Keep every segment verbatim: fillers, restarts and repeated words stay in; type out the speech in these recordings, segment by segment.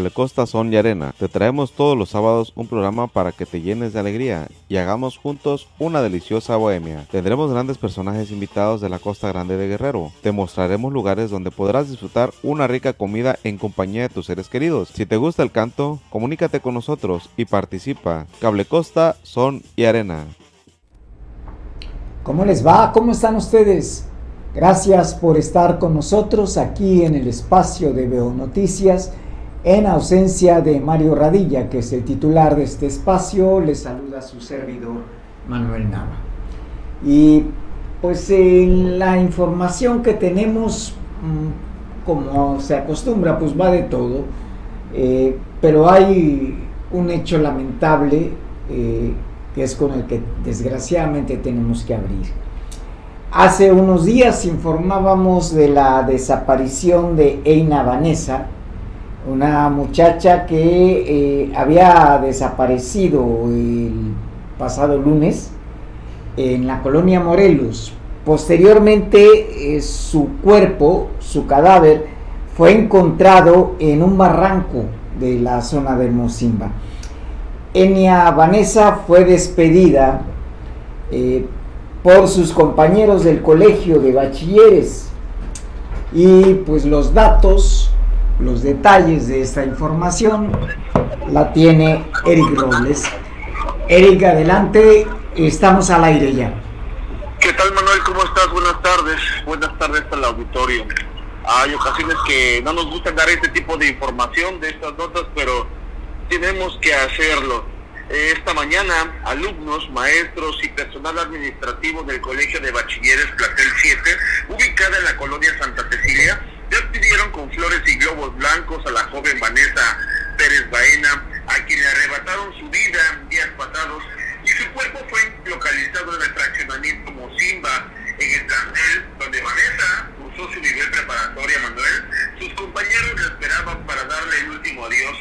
Cablecosta Son y Arena. Te traemos todos los sábados un programa para que te llenes de alegría y hagamos juntos una deliciosa bohemia. Tendremos grandes personajes invitados de la Costa Grande de Guerrero. Te mostraremos lugares donde podrás disfrutar una rica comida en compañía de tus seres queridos. Si te gusta el canto, comunícate con nosotros y participa. Cablecosta Son y Arena. ¿Cómo les va? ¿Cómo están ustedes? Gracias por estar con nosotros aquí en el espacio de Veo Noticias. En ausencia de Mario Radilla, que es el titular de este espacio, les saluda su servidor Manuel Nava. Y pues en la información que tenemos, como se acostumbra, pues va de todo, eh, pero hay un hecho lamentable eh, que es con el que desgraciadamente tenemos que abrir. Hace unos días informábamos de la desaparición de Eyni Vanessa, una muchacha que eh, había desaparecido el pasado lunes en la colonia Morelos. Posteriormente eh, su cuerpo, su cadáver, fue encontrado en un barranco de la zona de Mozimba. Eyni Vanessa fue despedida eh, por sus compañeros del Colegio de Bachilleres, y pues los datos, los detalles de esta información la tiene Eric Robles. Eric, adelante, estamos al aire ya. ¿Qué tal, Manuel? ¿Cómo estás? Buenas tardes. Buenas tardes al auditorio. Hay ocasiones que no nos gusta dar este tipo de información, de estas notas, pero tenemos que hacerlo. Esta mañana, alumnos, maestros y personal administrativo del Colegio de Bachilleres Platel siete, ubicada en la colonia Santa Cecilia, despidieron con flores y globos blancos a la joven Vanessa Pérez Baena, a quien le arrebataron su vida en días pasados, y su cuerpo fue localizado en el fraccionamiento Mozimba, en el plantel donde Vanessa cursó su nivel preparatoria, Manuel. Sus compañeros le esperaban para darle el último adiós.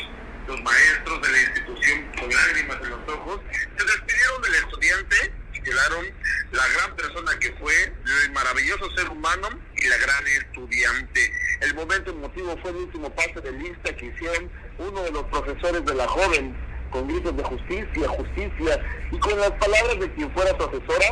Los maestros de la institución, con lágrimas en los ojos, se despidieron del estudiante y quedaron la gran persona que fue, el maravilloso ser humano y la gran estudiante. El momento emotivo fue el último pase de lista que hicieron uno de los profesores de la joven, con gritos de justicia, justicia, y con las palabras de quien fuera profesora,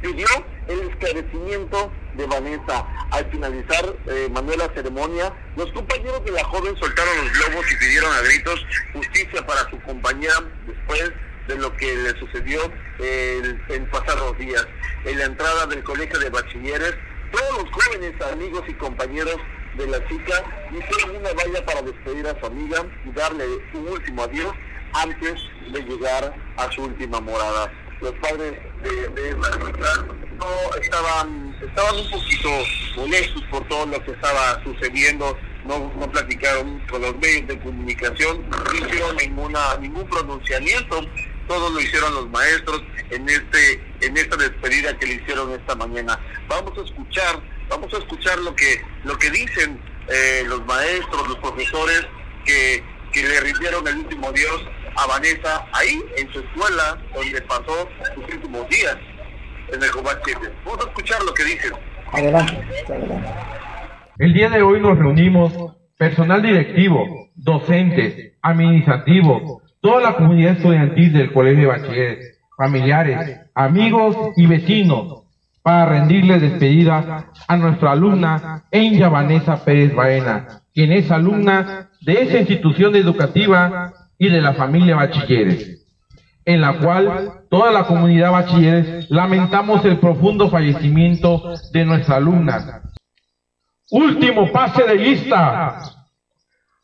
pidió el esclarecimiento de Vanessa. Al finalizar, eh, Manuel, la ceremonia, los compañeros de la joven soltaron los globos y pidieron a gritos justicia para su compañera después de lo que le sucedió eh, en pasados días. En la entrada del Colegio de Bachilleres, todos los jóvenes, amigos y compañeros de la chica hicieron una valla para despedir a su amiga y darle un último adiós antes de llegar a su última morada. Los padres de, de la chica no estaban, estaban un poquito molestos por todo lo que estaba sucediendo. No, no platicaron con los medios de comunicación, no hicieron ninguna, ningún pronunciamiento. Todo lo hicieron los maestros en este en esta despedida que le hicieron esta mañana. Vamos a escuchar, vamos a escuchar lo que lo que dicen eh, los maestros, los profesores que, que le rindieron el último adiós a Vanessa ahí en su escuela donde pasó sus últimos días en el Cobat siete. Vamos a escuchar lo que dicen. Adelante, adelante. El día de hoy nos reunimos personal directivo, docentes, administrativos, toda la comunidad estudiantil del Colegio de Bachilleres, familiares, amigos y vecinos, para rendirle despedida a nuestra alumna Eyni Vanessa Pérez Baena, quien es alumna de esa institución educativa y de la familia Bachilleres, en la cual toda la comunidad Bachilleres lamentamos el profundo fallecimiento de nuestra alumna. Último pase de lista.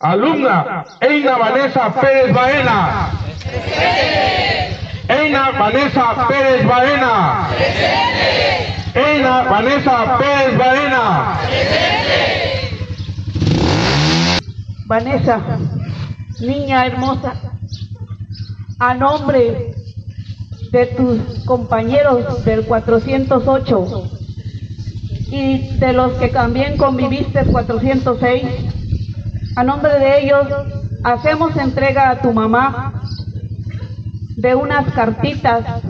Alumna Eyni Vanessa Pérez Baena. Presente. Eyni Vanessa Pérez Baena. Presente. Eyni Vanessa Pérez Baena. Presente. Vanessa, niña hermosa, a nombre de tus compañeros del cuatrocientos ocho y de los que también conviviste cuatrocientos seis, a nombre de ellos hacemos entrega a tu mamá de unas cartitas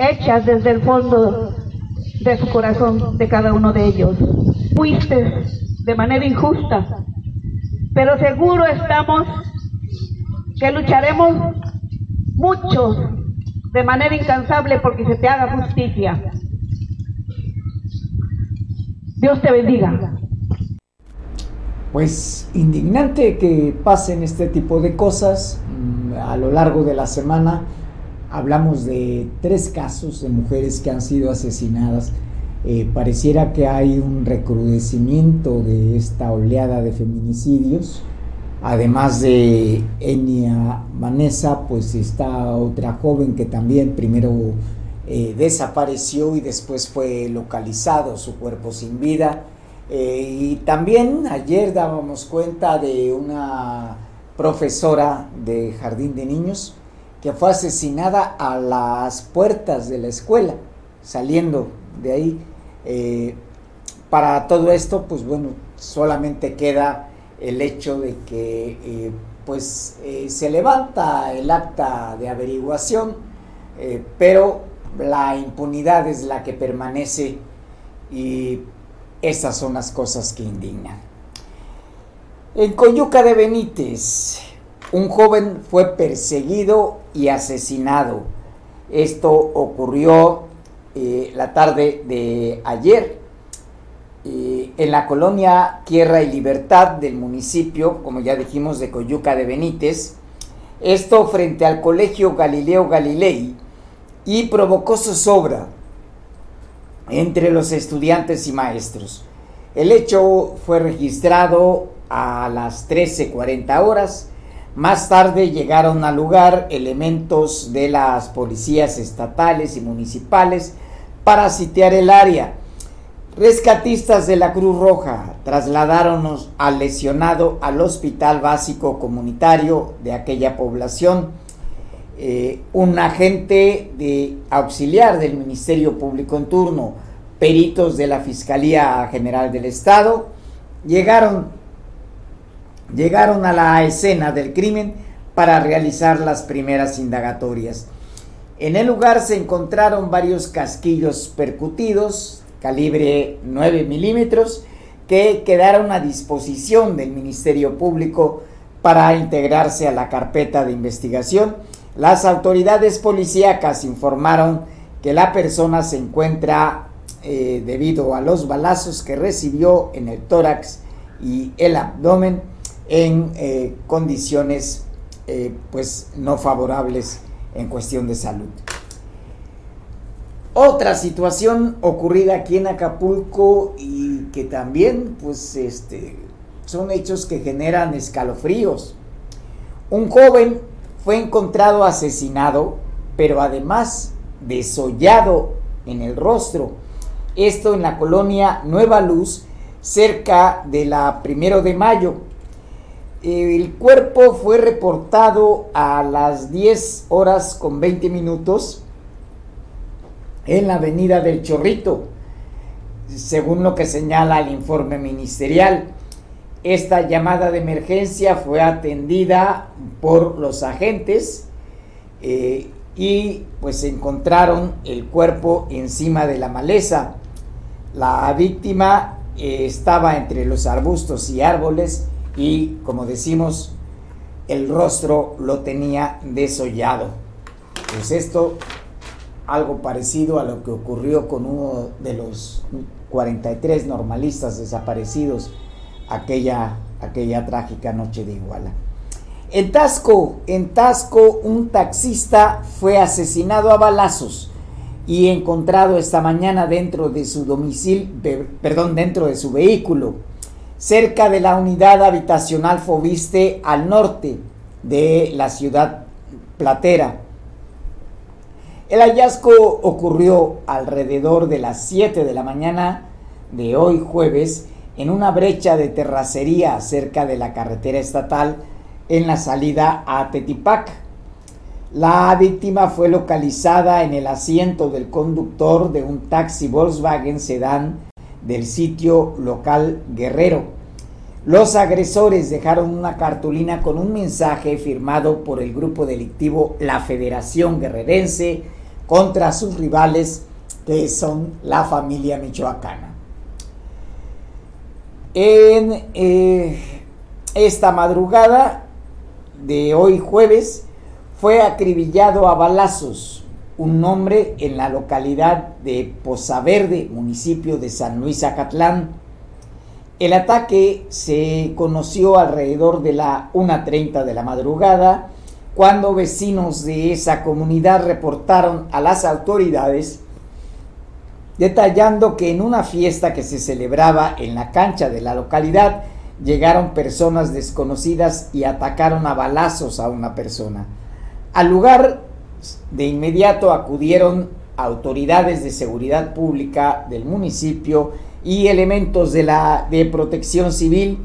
hechas desde el fondo de su corazón de cada uno de ellos. Fuiste de manera injusta pero seguro estamos que lucharemos mucho de manera incansable porque se te haga justicia. Dios te bendiga. Pues indignante que pasen este tipo de cosas. A lo largo de la semana hablamos de tres casos de mujeres que han sido asesinadas. Eh, pareciera que hay un recrudecimiento de esta oleada de feminicidios. Además de Eyni Vanessa, pues está otra joven que también primero eh, desapareció y después fue localizado su cuerpo sin vida. Eh, y también ayer dábamos cuenta de una profesora de jardín de niños que fue asesinada a las puertas de la escuela, saliendo de ahí. Eh, para todo esto, pues bueno, solamente queda el hecho de que eh, pues eh, se levanta el acta de averiguación, eh, pero la impunidad es la que permanece, y esas son las cosas que indignan. En Coyuca de Benítez, un joven fue perseguido y asesinado. Esto ocurrió eh, la tarde de ayer. Eh, en la colonia Tierra y Libertad del municipio, como ya dijimos, de Coyuca de Benítez, esto frente al Colegio Galileo Galilei, y provocó zozobra entre los estudiantes y maestros. El hecho fue registrado a las trece cuarenta horas. Más tarde llegaron al lugar elementos de las policías estatales y municipales para sitiar el área. Rescatistas de la Cruz Roja trasladaron al lesionado al Hospital Básico Comunitario de aquella población. Eh, un agente de auxiliar del Ministerio Público en turno, peritos de la Fiscalía General del Estado, llegaron, llegaron a la escena del crimen para realizar las primeras indagatorias. En el lugar se encontraron varios casquillos percutidos, calibre nueve milímetros, que quedaron a disposición del Ministerio Público para integrarse a la carpeta de investigación. Las autoridades policíacas informaron que la persona se encuentra eh, debido a los balazos que recibió en el tórax y el abdomen en eh, condiciones eh, pues no favorables en cuestión de salud. Otra situación ocurrida aquí en Acapulco y que también pues este, son hechos que generan escalofríos. Un joven fue encontrado asesinado, pero además desollado en el rostro. Esto en la colonia Nueva Luz, cerca de la Primero de Mayo. El cuerpo fue reportado a las diez horas con veinte minutos. En la avenida del Chorrito, según lo que señala el informe ministerial. Esta llamada de emergencia fue atendida por los agentes eh, y pues encontraron el cuerpo encima de la maleza. La víctima eh, estaba entre los arbustos y árboles y, como decimos, el rostro lo tenía desollado. Pues esto, algo parecido a lo que ocurrió con uno de los cuarenta y tres normalistas desaparecidos aquella, aquella trágica noche de Iguala. En Taxco, en Taxco, un taxista fue asesinado a balazos y encontrado esta mañana dentro de su domicilio, perdón, dentro de su vehículo, cerca de la unidad habitacional Fobiste, al norte de la ciudad platera. El hallazgo ocurrió alrededor de las siete de la mañana de hoy jueves en una brecha de terracería cerca de la carretera estatal en la salida a Tetipac. La víctima fue localizada en el asiento del conductor de un taxi Volkswagen sedán del sitio local Guerrero. Los agresores dejaron una cartulina con un mensaje firmado por el grupo delictivo La Federación Guerrerense contra sus rivales, que son la familia michoacana. En eh, esta madrugada de hoy jueves fue acribillado a balazos un hombre en la localidad de Poza Verde, municipio de San Luis Acatlán. El ataque se conoció alrededor de la una treinta de la madrugada, cuando vecinos de esa comunidad reportaron a las autoridades detallando que en una fiesta que se celebraba en la cancha de la localidad llegaron personas desconocidas y atacaron a balazos a una persona. Al lugar de inmediato acudieron autoridades de seguridad pública del municipio y elementos de la de protección civil,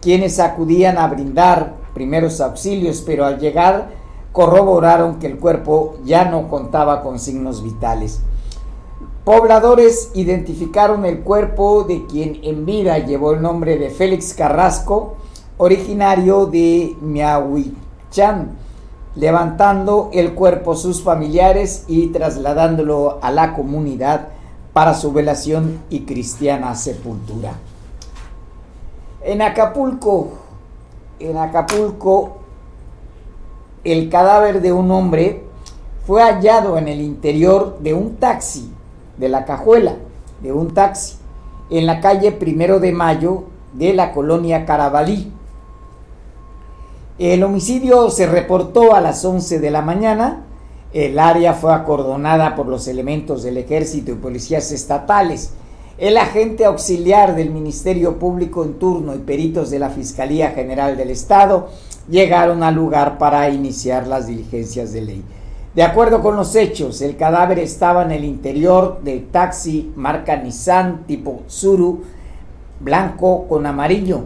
quienes acudían a brindar primeros auxilios, pero al llegar corroboraron que el cuerpo ya no contaba con signos vitales. Pobladores identificaron el cuerpo de quien en vida llevó el nombre de Félix Carrasco, originario de Miahuichán, levantando el cuerpo sus familiares y trasladándolo a la comunidad para su velación y cristiana sepultura. En Acapulco, en Acapulco, el cadáver de un hombre fue hallado en el interior de un taxi, de la cajuela de un taxi, en la calle Primero de Mayo de la colonia Carabalí. El homicidio se reportó a las once de la mañana. El área fue acordonada por los elementos del ejército y policías estatales. El agente auxiliar del Ministerio Público en turno y peritos de la Fiscalía General del Estado llegaron al lugar para iniciar las diligencias de ley. De acuerdo con los hechos, el cadáver estaba en el interior del taxi marca Nissan tipo Tsuru, blanco con amarillo,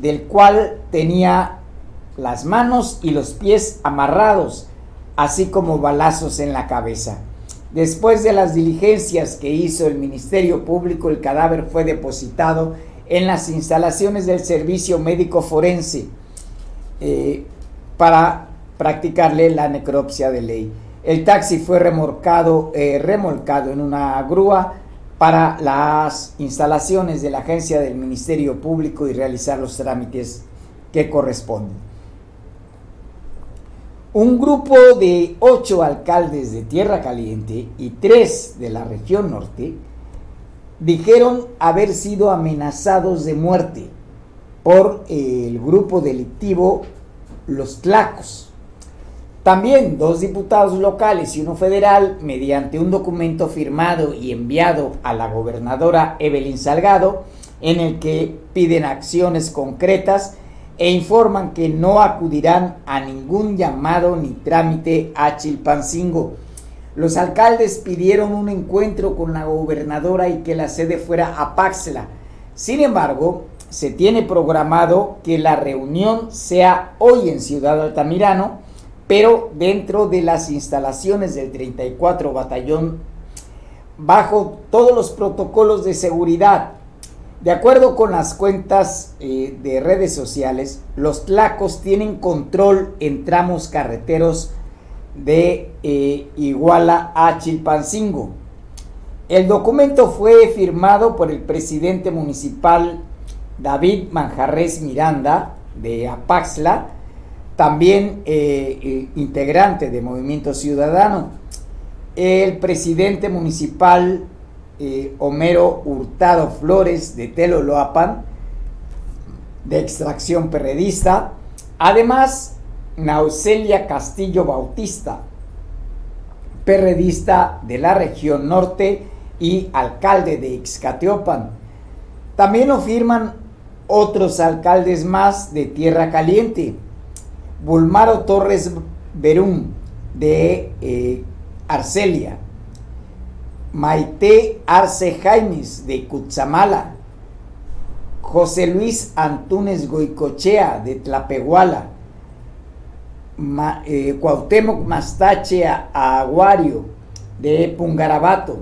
del cual tenía las manos y los pies amarrados, así como balazos en la cabeza. Después de las diligencias que hizo el Ministerio Público, el cadáver fue depositado en las instalaciones del Servicio Médico Forense eh, para practicarle la necropsia de ley. El taxi fue remolcado, eh, remolcado en una grúa para las instalaciones de la agencia del Ministerio Público y realizar los trámites que corresponden. Un grupo de ocho alcaldes de Tierra Caliente y tres de la región norte dijeron haber sido amenazados de muerte por el grupo delictivo Los Tlacos. También dos diputados locales y uno federal, mediante un documento firmado y enviado a la gobernadora Evelyn Salgado, en el que piden acciones concretas e informan que no acudirán a ningún llamado ni trámite a Chilpancingo. Los alcaldes pidieron un encuentro con la gobernadora y que la sede fuera a Paxla. Sin embargo, se tiene programado que la reunión sea hoy en Ciudad Altamirano, pero dentro de las instalaciones del treinta y cuatro Batallón, bajo todos los protocolos de seguridad. De acuerdo con las cuentas eh, de redes sociales, los Tlacos tienen control en tramos carreteros de eh, Iguala a Chilpancingo. El documento fue firmado por el presidente municipal David Manjarres Miranda de Apaxtla, también eh, integrante de Movimiento Ciudadano, el presidente municipal eh, Homero Hurtado Flores de Teloloapan, de extracción perredista, además Nauselia Castillo Bautista, perredista de la región norte y alcalde de Ixcateopan. También lo firman otros alcaldes más de Tierra Caliente, Bulmaro Torres Berún de eh, Arcelia, Maite Arce Jaimes de Cutzamala, José Luis Antúnez Goicochea de Tlapehuala, Ma, eh, Cuauhtémoc Mastache Aguario de Pungarabato,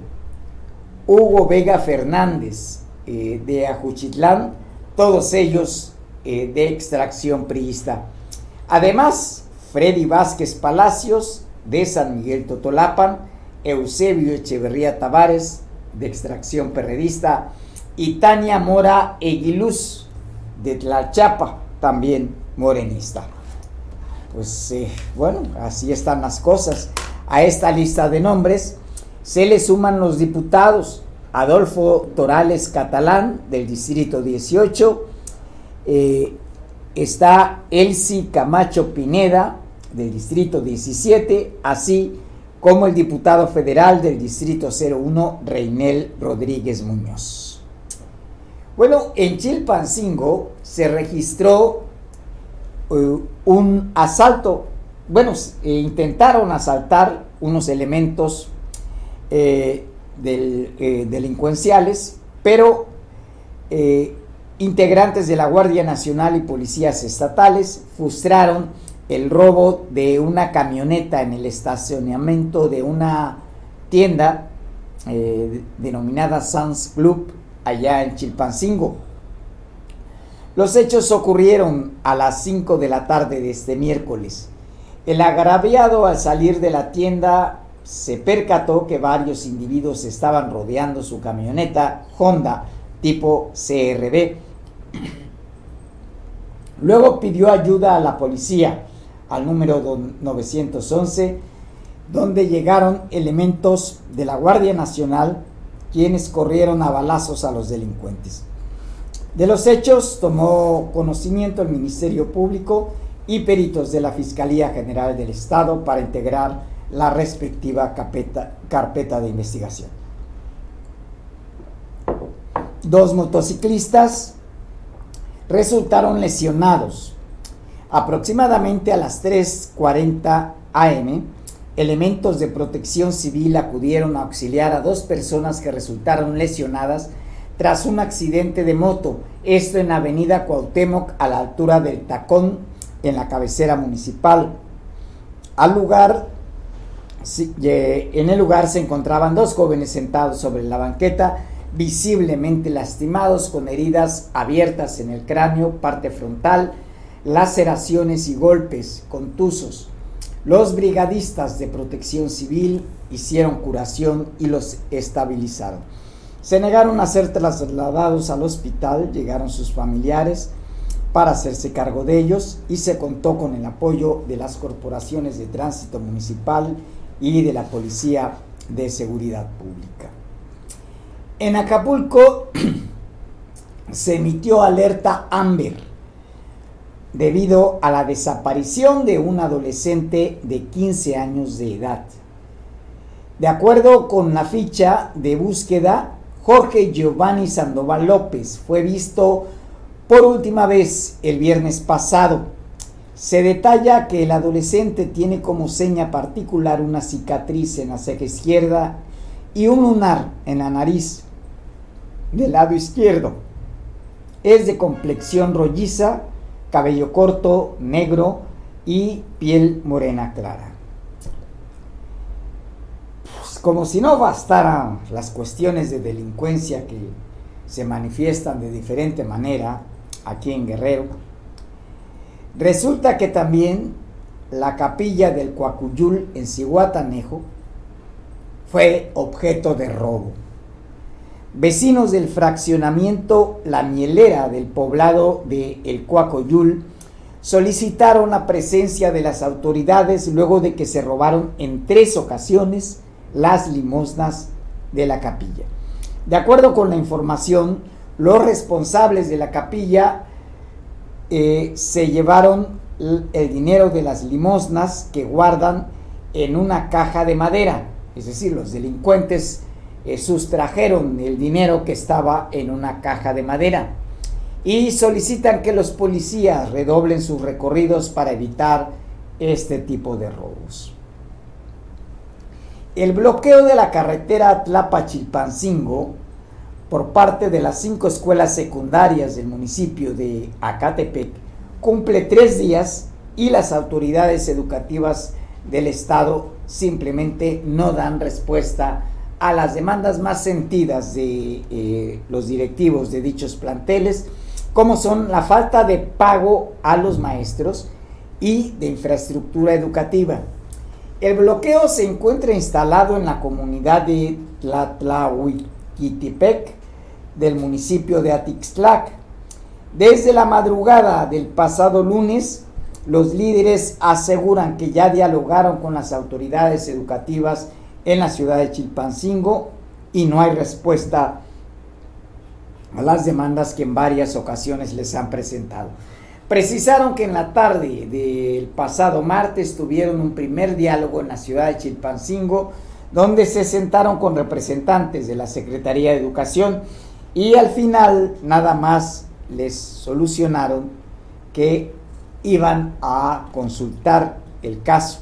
Hugo Vega Fernández eh, de Ajuchitlán, todos ellos eh, de extracción priista. Además, Freddy Vázquez Palacios, de San Miguel Totolapan, Eusebio Echeverría Tavares, de extracción perredista, y Tania Mora Eguiluz, de Tlachapa, también morenista. Pues eh, bueno, así están las cosas. A esta lista de nombres se le suman los diputados Adolfo Torales Catalán, del Distrito dieciocho, eh, está Elsie Camacho Pineda, del Distrito diecisiete, así como el diputado federal del Distrito uno, Reinel Rodríguez Muñoz. Bueno, en Chilpancingo se registró eh, un asalto. Bueno, eh, intentaron asaltar unos elementos eh, del, eh, delincuenciales, pero eh, integrantes de la Guardia Nacional y policías estatales frustraron el robo de una camioneta en el estacionamiento de una tienda eh, denominada Sam's Club, allá en Chilpancingo. Los hechos ocurrieron a las cinco de la tarde de este miércoles. El agraviado, al salir de la tienda, se percató que varios individuos estaban rodeando su camioneta Honda tipo C R V. Luego pidió ayuda a la policía al número novecientos once, donde llegaron elementos de la Guardia Nacional, quienes corrieron a balazos a los delincuentes. De los hechos tomó conocimiento el Ministerio Público y peritos de la Fiscalía General del Estado para integrar la respectiva carpeta, carpeta de investigación. Dos motociclistas resultaron lesionados. Aproximadamente a las tres cuarenta a eme, elementos de protección civil acudieron a auxiliar a dos personas que resultaron lesionadas tras un accidente de moto, esto en Avenida Cuauhtémoc, a la altura del Tacón, en la cabecera municipal. Al lugar, en el lugar se encontraban dos jóvenes sentados sobre la banqueta, visiblemente lastimados, con heridas abiertas en el cráneo, parte frontal, laceraciones y golpes contusos. Los brigadistas de protección civil hicieron curación y los estabilizaron. Se negaron a ser trasladados al hospital, llegaron sus familiares para hacerse cargo de ellos y se contó con el apoyo de las corporaciones de tránsito municipal y de la Policía de Seguridad Pública. En Acapulco se emitió alerta Amber debido a la desaparición de un adolescente de quince años de edad. De acuerdo con la ficha de búsqueda, Jorge Giovanni Sandoval López fue visto por última vez el viernes pasado. Se detalla que el adolescente tiene como seña particular una cicatriz en la ceja izquierda y un lunar en la nariz del lado izquierdo. Es de complexión rolliza, cabello corto, negro y piel morena clara. Pues como si no bastaran las cuestiones de delincuencia que se manifiestan de diferente manera aquí en Guerrero, resulta que también la capilla del Coacuyul en Zihuatanejo fue objeto de robo. Vecinos del fraccionamiento La Mielera del poblado de El Coacuyul solicitaron la presencia de las autoridades luego de que se robaron en tres ocasiones las limosnas de la capilla. De acuerdo con la información, los responsables de la capilla eh, se llevaron el dinero de las limosnas que guardan en una caja de madera. Es decir, los delincuentes eh, sustrajeron el dinero que estaba en una caja de madera y solicitan que los policías redoblen sus recorridos para evitar este tipo de robos. El bloqueo de la carretera Tlapa-Chilpancingo por parte de las cinco escuelas secundarias del municipio de Acatepec cumple tres días y las autoridades educativas del estado simplemente no dan respuesta a las demandas más sentidas de eh, los directivos de dichos planteles, como son la falta de pago a los maestros y de infraestructura educativa. El bloqueo se encuentra instalado en la comunidad de Tlatlahuiquitipec del municipio de Atixtlac, Desde la madrugada del pasado lunes, los líderes aseguran que ya dialogaron con las autoridades educativas en la ciudad de Chilpancingo y no hay respuesta a las demandas que en varias ocasiones les han presentado. Precisaron que en la tarde del pasado martes tuvieron un primer diálogo en la ciudad de Chilpancingo, donde se sentaron con representantes de la Secretaría de Educación y al final nada más les solucionaron que iban a consultar el caso.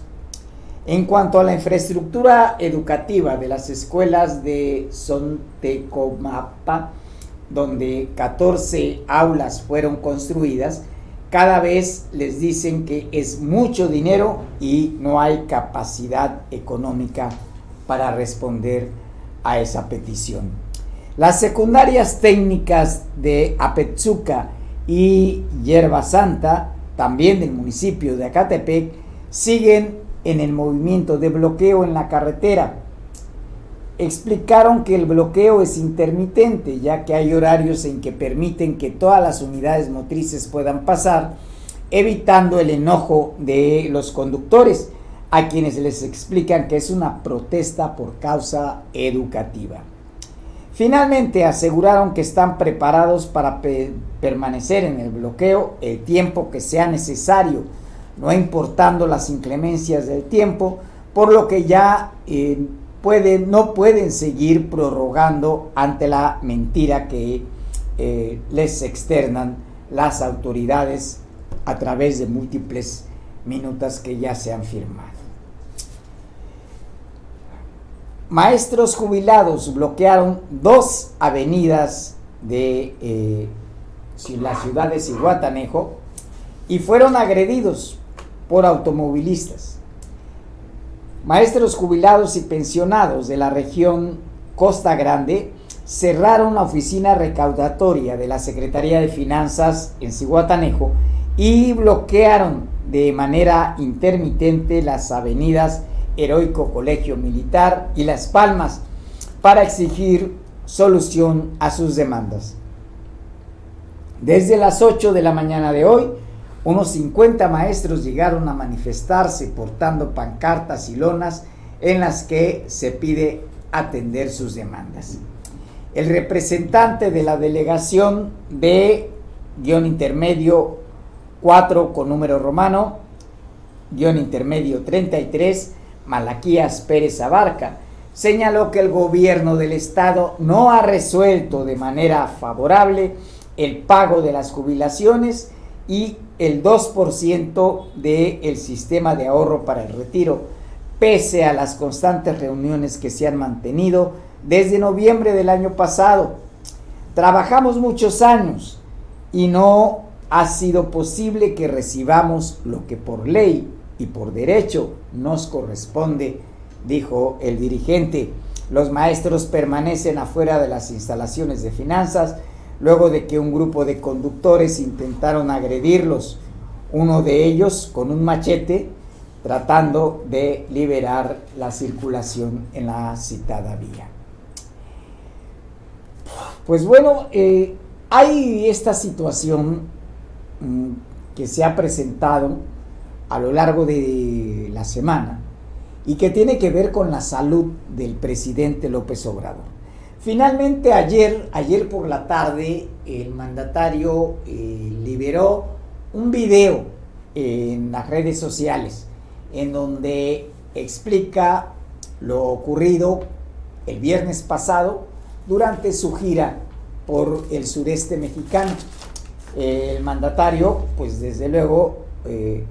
En cuanto a la infraestructura educativa de las escuelas de Sontecomapa, donde catorce aulas fueron construidas, cada vez les dicen que es mucho dinero y no hay capacidad económica para responder a esa petición. Las secundarias técnicas de Apetzuca y Hierba Santa, también del municipio de Acatepec, siguen en el movimiento de bloqueo en la carretera. Explicaron que el bloqueo es intermitente, ya que hay horarios en que permiten que todas las unidades motrices puedan pasar, evitando el enojo de los conductores, a quienes les explican que es una protesta por causa educativa. Finalmente aseguraron que están preparados para pe- permanecer en el bloqueo el tiempo que sea necesario, no importando las inclemencias del tiempo, por lo que ya eh, pueden, no pueden seguir prorrogando ante la mentira que eh, les externan las autoridades a través de múltiples minutas que ya se han firmado. Maestros jubilados bloquearon dos avenidas de eh, la ciudad de Zihuatanejo y fueron agredidos por automovilistas. Maestros jubilados y pensionados de la región Costa Grande cerraron la oficina recaudatoria de la Secretaría de Finanzas en Zihuatanejo y bloquearon de manera intermitente las avenidas Heroico Colegio Militar y Las Palmas para exigir solución a sus demandas. Desde las ocho de la mañana de hoy, unos cincuenta maestros llegaron a manifestarse portando pancartas y lonas en las que se pide atender sus demandas. El representante de la delegación de guión intermedio cuatro con número romano, guión intermedio treinta y tres, Malaquías Pérez Abarca, señaló que el gobierno del estado no ha resuelto de manera favorable el pago de las jubilaciones y el dos por ciento del sistema de ahorro para el retiro, pese a las constantes reuniones que se han mantenido desde noviembre del año pasado. Trabajamos muchos años y no ha sido posible que recibamos lo que por ley y por derecho nos corresponde, dijo el dirigente. Los maestros permanecen afuera de las instalaciones de finanzas luego de que un grupo de conductores intentaron agredirlos, uno de ellos con un machete, tratando de liberar la circulación en la citada vía. Pues bueno, eh, hay esta situación mmm, que se ha presentado a lo largo de la semana y que tiene que ver con la salud del presidente López Obrador. Finalmente ayer, ayer por la tarde el mandatario eh, liberó un video en las redes sociales en donde explica lo ocurrido el viernes pasado durante su gira por el sureste mexicano. El mandatario, pues desde luego, eh,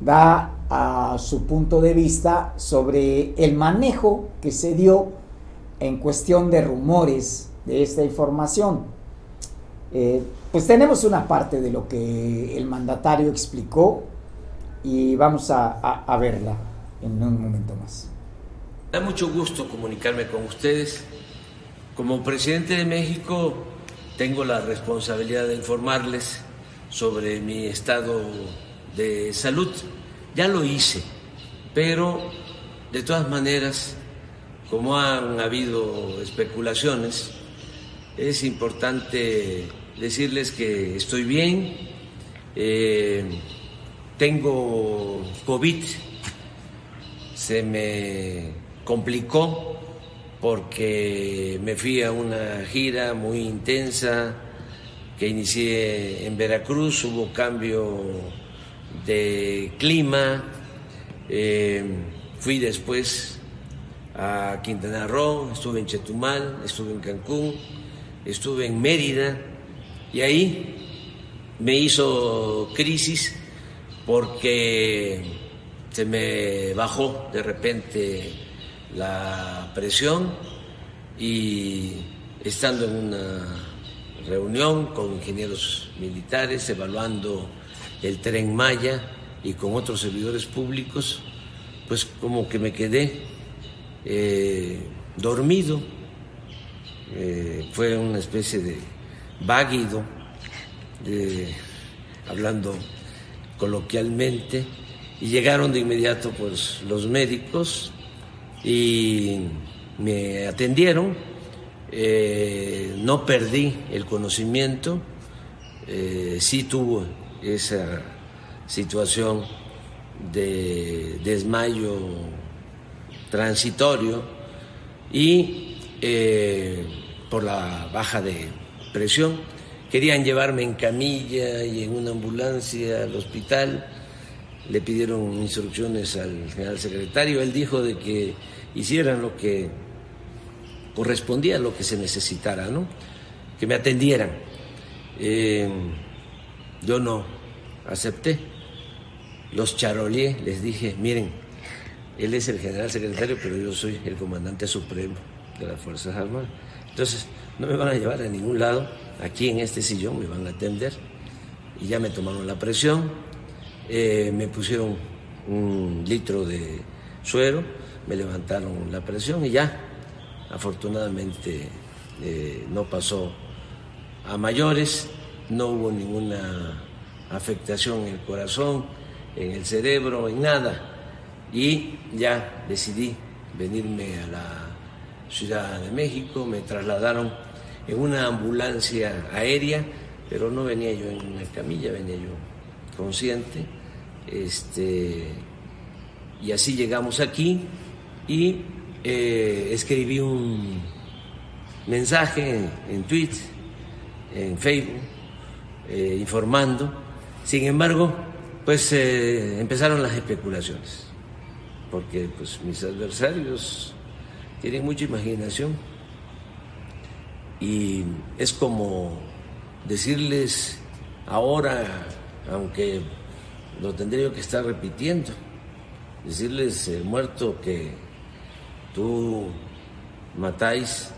da a su punto de vista sobre el manejo que se dio en cuestión de rumores de esta información. Eh, pues tenemos una parte de lo que el mandatario explicó y vamos a, a, a verla en un momento más. Da mucho gusto comunicarme con ustedes. Como presidente de México tengo la responsabilidad de informarles sobre mi estado de salud. Ya lo hice, pero de todas maneras, como han habido especulaciones, Es importante decirles que estoy bien, eh, tengo COVID, se me complicó porque me fui a una gira muy intensa que inicié en Veracruz, hubo cambio de clima, eh, fui después a Quintana Roo, estuve en Chetumal, estuve en Cancún, estuve en Mérida y ahí me hizo crisis porque se me bajó de repente la presión y estando en una reunión con ingenieros militares evaluando el Tren Maya y con otros servidores públicos, pues como que me quedé eh, dormido, eh, fue una especie de váguido, eh, hablando coloquialmente, y llegaron de inmediato pues los médicos y me atendieron, eh, no perdí el conocimiento, eh, sí tuvo esa situación de desmayo transitorio y eh, por la baja de presión. Querían llevarme en camilla y en una ambulancia al hospital. Le pidieron instrucciones al general secretario. Él dijo de que hicieran lo que correspondía a lo que se necesitara, ¿no? Que me atendieran. Eh, yo no acepté. Los charoleé, les dije, miren, él es el general secretario, pero yo soy el comandante supremo de las Fuerzas Armadas. Entonces, no me van a llevar a ningún lado. Aquí en este sillón me van a atender. Y ya me tomaron la presión. Eh, me pusieron un litro de suero, me levantaron la presión y ya, afortunadamente eh, no pasó a mayores, no hubo ninguna afectación en el corazón, en el cerebro, en nada. Y ya decidí venirme a la Ciudad de México, me trasladaron en una ambulancia aérea, pero no venía yo en una camilla, venía yo consciente. Este, y así llegamos aquí y eh, escribí un mensaje en, en Twitter, en Facebook, eh, informando. Sin embargo, pues eh, empezaron las especulaciones, porque pues mis adversarios tienen mucha imaginación y es como decirles ahora, aunque lo tendría yo que estar repitiendo, decirles el muerto que tú matáis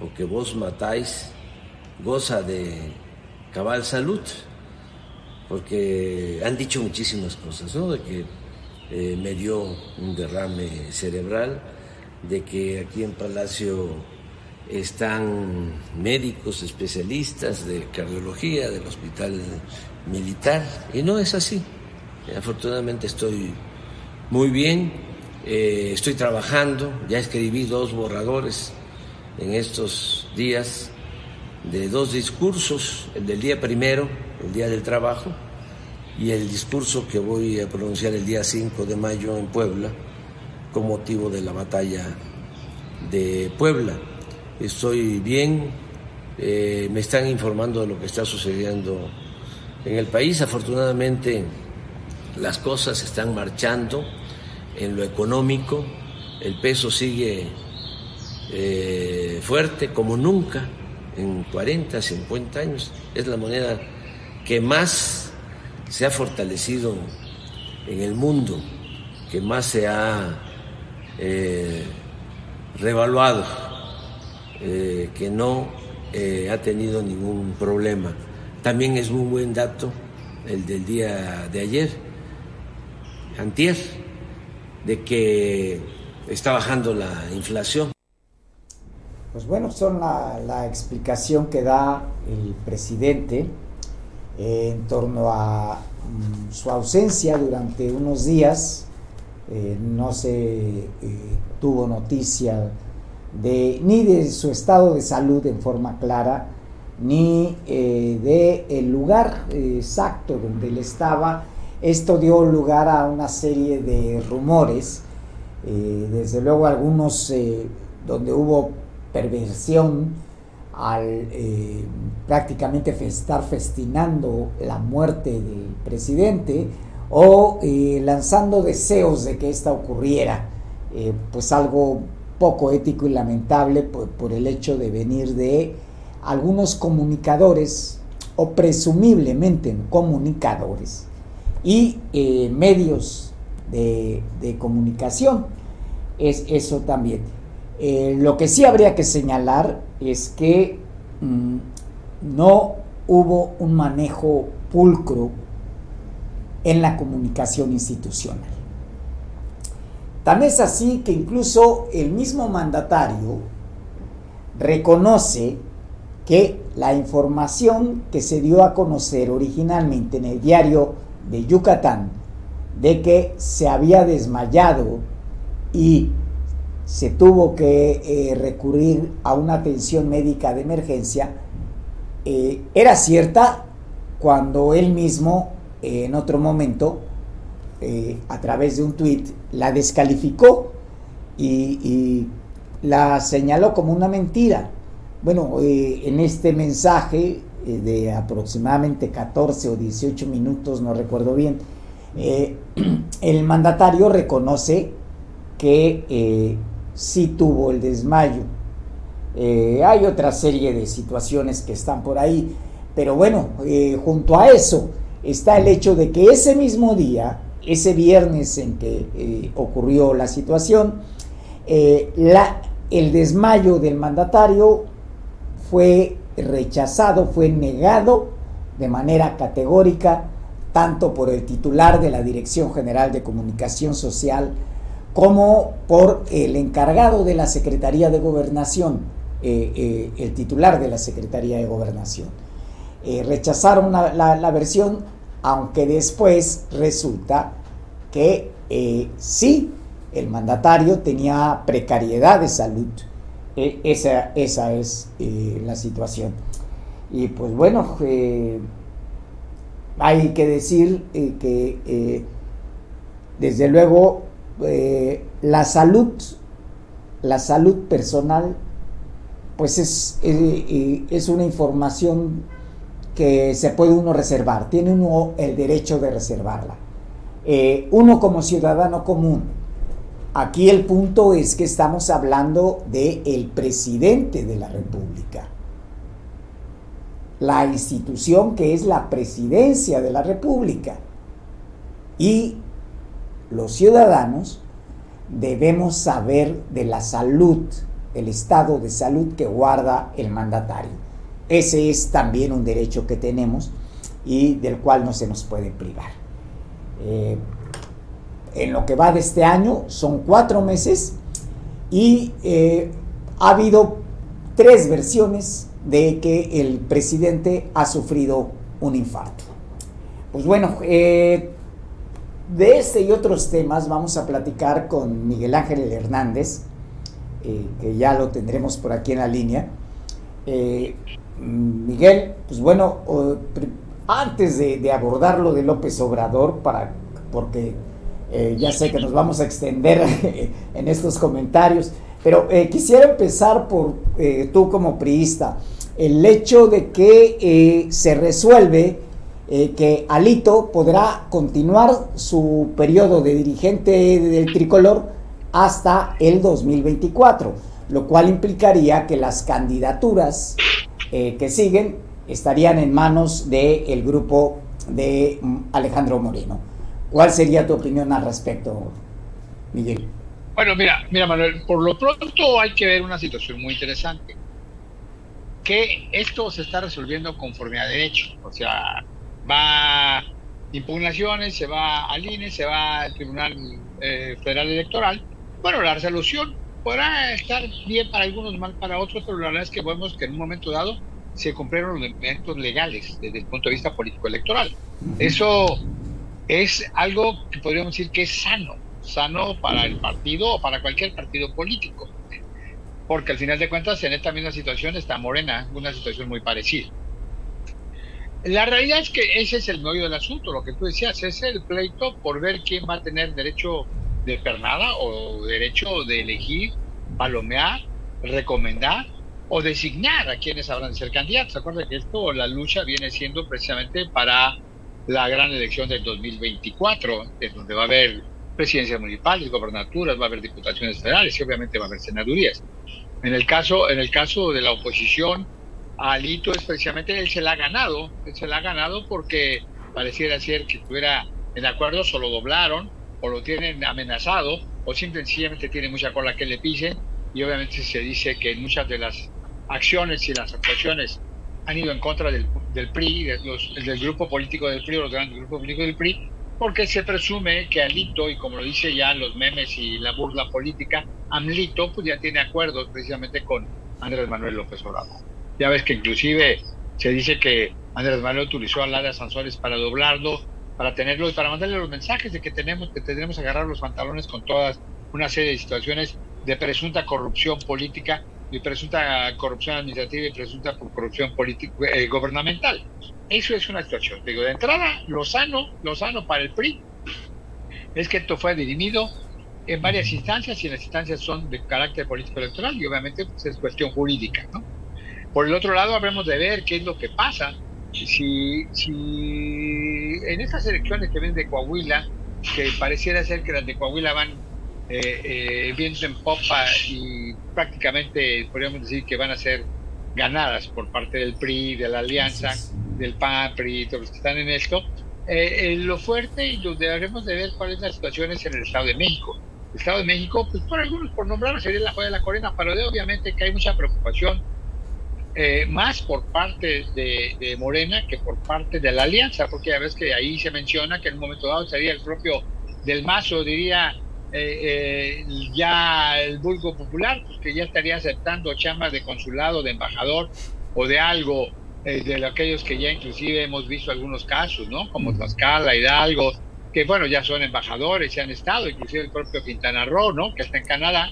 o que vos matáis goza de cabal salud, porque han dicho muchísimas cosas, ¿no? De que eh, me dio un derrame cerebral, de que aquí en Palacio están médicos especialistas de cardiología del hospital militar, y no es así. Afortunadamente estoy muy bien, eh, estoy trabajando, ya escribí dos borradores en estos días de dos discursos, el del día primero, el día del trabajo, y el discurso que voy a pronunciar el día cinco de mayo en Puebla con motivo de la batalla de Puebla. Estoy bien, eh, me están informando de lo que está sucediendo en el país. Afortunadamente las cosas están marchando en lo económico, el peso sigue eh, fuerte como nunca en cuarenta, cincuenta años, es la moneda que más se ha fortalecido en el mundo, que más se ha eh, revaluado, eh, que no eh, ha tenido ningún problema. También es muy buen dato el del día de ayer, antier, de que está bajando la inflación. Pues bueno, son la, la explicación que da el presidente eh, en torno a mm, su ausencia durante unos días. Eh, no se eh, tuvo noticia de, ni de su estado de salud en forma clara, ni eh, del lugar eh, exacto donde él estaba. Esto dio lugar a una serie de rumores, eh, desde luego algunos eh, donde hubo perversión al eh, prácticamente estar festinando la muerte del presidente o eh, lanzando deseos de que esta ocurriera, eh, pues algo poco ético y lamentable por, por el hecho de venir de algunos comunicadores o presumiblemente comunicadores y eh, medios de, de comunicación. Es eso también. Eh, lo que sí habría que señalar es que mmm, no hubo un manejo pulcro en la comunicación institucional. Tan es así que incluso el mismo mandatario reconoce que la información que se dio a conocer originalmente en el diario de Yucatán de que se había desmayado y se tuvo que eh, recurrir a una atención médica de emergencia, eh, era cierta cuando él mismo eh, en otro momento eh, a través de un tuit la descalificó y, y la señaló como una mentira. Bueno, eh, en este mensaje eh, de aproximadamente catorce o dieciocho minutos, no recuerdo bien, eh, el mandatario reconoce que eh, sí tuvo el desmayo. Eh, hay otra serie de situaciones que están por ahí, pero bueno, eh, junto a eso está el hecho de que ese mismo día, ese viernes en que eh, ocurrió la situación, eh, la, el desmayo del mandatario fue rechazado, fue negado de manera categórica, tanto por el titular de la Dirección General de Comunicación Social como por el encargado de la Secretaría de Gobernación, eh, eh, el titular de la Secretaría de Gobernación. Eh, rechazaron la, la, la versión, aunque después resulta que eh, sí, el mandatario tenía precariedad de salud. Eh, esa, esa es eh, la situación. Y pues bueno, eh, hay que decir eh, que eh, desde luego Eh, la salud, la salud personal, pues es, eh, es una información que se puede uno reservar, tiene uno el derecho de reservarla. Eh, uno como ciudadano común, aquí el punto es que estamos hablando del presidente de la República, la institución que es la presidencia de la República, y los ciudadanos debemos saber de la salud, el estado de salud que guarda el mandatario. Ese es también un derecho que tenemos y del cual no se nos puede privar. Eh, en lo que va de este año son cuatro meses y eh, ha habido tres versiones de que el presidente ha sufrido un infarto. Pues bueno, eh, de este y otros temas vamos a platicar con Miguel Ángel Hernández, eh, que ya lo tendremos por aquí en la línea. Eh, Miguel, pues bueno, eh, antes de, de abordar lo de López Obrador, para, porque eh, ya sé que nos vamos a extender en estos comentarios, pero eh, quisiera empezar por eh, tú como priista, el hecho de que eh, se resuelve Eh, que Alito podrá continuar su periodo de dirigente del tricolor hasta el dos mil veinticuatro, lo cual implicaría que las candidaturas eh, que siguen estarían en manos del grupo de Alejandro Moreno. ¿Cuál sería tu opinión al respecto, Miguel? Bueno, mira, mira, Manuel, por lo pronto hay que ver una situación muy interesante, que esto se está resolviendo conforme a derecho, o sea, va impugnaciones, se va al I N E, se va al Tribunal eh, Federal Electoral. Bueno, la resolución podrá estar bien para algunos, mal para otros, pero la verdad es que vemos que en un momento dado se cumplieron los elementos legales desde el punto de vista político-electoral. Eso es algo que podríamos decir que es sano, sano para el partido o para cualquier partido político. porque al final de cuentas en esta misma situación está Morena, una situación muy parecida. La realidad es que ese es el meollo del asunto, lo que tú decías, es el pleito por ver quién va a tener derecho de pernada o derecho de elegir, palomear, recomendar o designar a quienes habrán de ser candidatos. Acuérdate que esto, la lucha viene siendo precisamente para la gran elección del dos mil veinticuatro, es donde va a haber presidencias municipales, gobernaturas, va a haber diputaciones federales y obviamente va a haber senadurías. En el caso, en el caso de la oposición, Alito es precisamente, él se la ha ganado, él se la ha ganado porque pareciera ser que estuviera en acuerdo, o lo doblaron, o lo tienen amenazado, o simplemente tiene mucha cola que le pisen, y obviamente se dice que muchas de las acciones y las actuaciones han ido en contra del, del P R I, de los, del grupo político del P R I, o los grandes grupos políticos del P R I, porque se presume que Alito, y como lo dice ya los memes y la burla política, AMLito pues ya tiene acuerdos precisamente con Andrés Manuel López Obrador. Ya ves que inclusive se dice que Andrés Manuel utilizó a Lara Sansores para doblarlo, para tenerlo y para mandarle los mensajes de que tenemos que tenemos que agarrar los pantalones con todas una serie de situaciones de presunta corrupción política y presunta corrupción administrativa y presunta corrupción política, eh, gubernamental. Eso es una situación. Digo, de entrada, lo sano, lo sano para el P R I es que esto fue dirimido en varias instancias y en las instancias son de carácter político electoral y obviamente pues, es cuestión jurídica, ¿no? Por el otro lado, habremos de ver qué es lo que pasa si, si en estas elecciones que vienen de Coahuila, que pareciera ser que las de Coahuila van eh, eh, viento en popa y prácticamente podríamos decir que van a ser ganadas por parte del P R I, de la Alianza, del P A N, P R I, todos los que están en esto, eh, eh, lo fuerte y lo deberemos de ver cuáles son las situaciones en el Estado de México. El Estado de México, pues por algunos, por nombrar, sería la joya de la corona, pero de, obviamente que hay mucha preocupación Eh, más por parte de, de Morena que por parte de la Alianza, porque ya ves que ahí se menciona que en un momento dado sería el propio Del Mazo, diría eh, eh, ya el vulgo popular, pues que ya estaría aceptando chambas de consulado, de embajador o de algo, eh, de aquellos que ya inclusive hemos visto algunos casos, ¿no? Como Tlaxcala, Hidalgo, que bueno, ya son embajadores, se han estado, inclusive el propio Quintana Roo, ¿no? Que está en Canadá.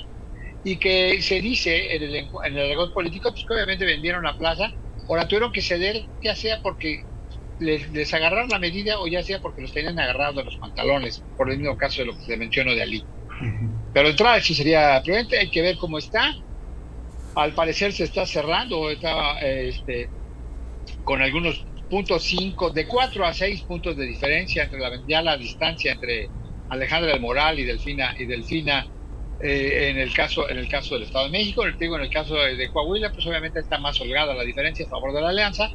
Y que se dice en el, en el argot político, pues que obviamente vendieron la plaza o la tuvieron que ceder, ya sea porque les, les agarraron la medida o ya sea porque los tenían agarrados en los pantalones, por el mismo caso de lo que te menciono de Ali. Uh-huh. Pero entrar, eso sería prudente, hay que ver cómo está. Al parecer se está cerrando, está eh, este, con algunos puntos cinco, de cuatro a seis puntos de diferencia entre la, ya la distancia entre Alejandra del Moral y Delfina. Y Delfina Eh, en el caso en el caso del Estado de México, en el, digo, en el caso de, de Coahuila, pues obviamente está más holgada la diferencia a favor de la Alianza,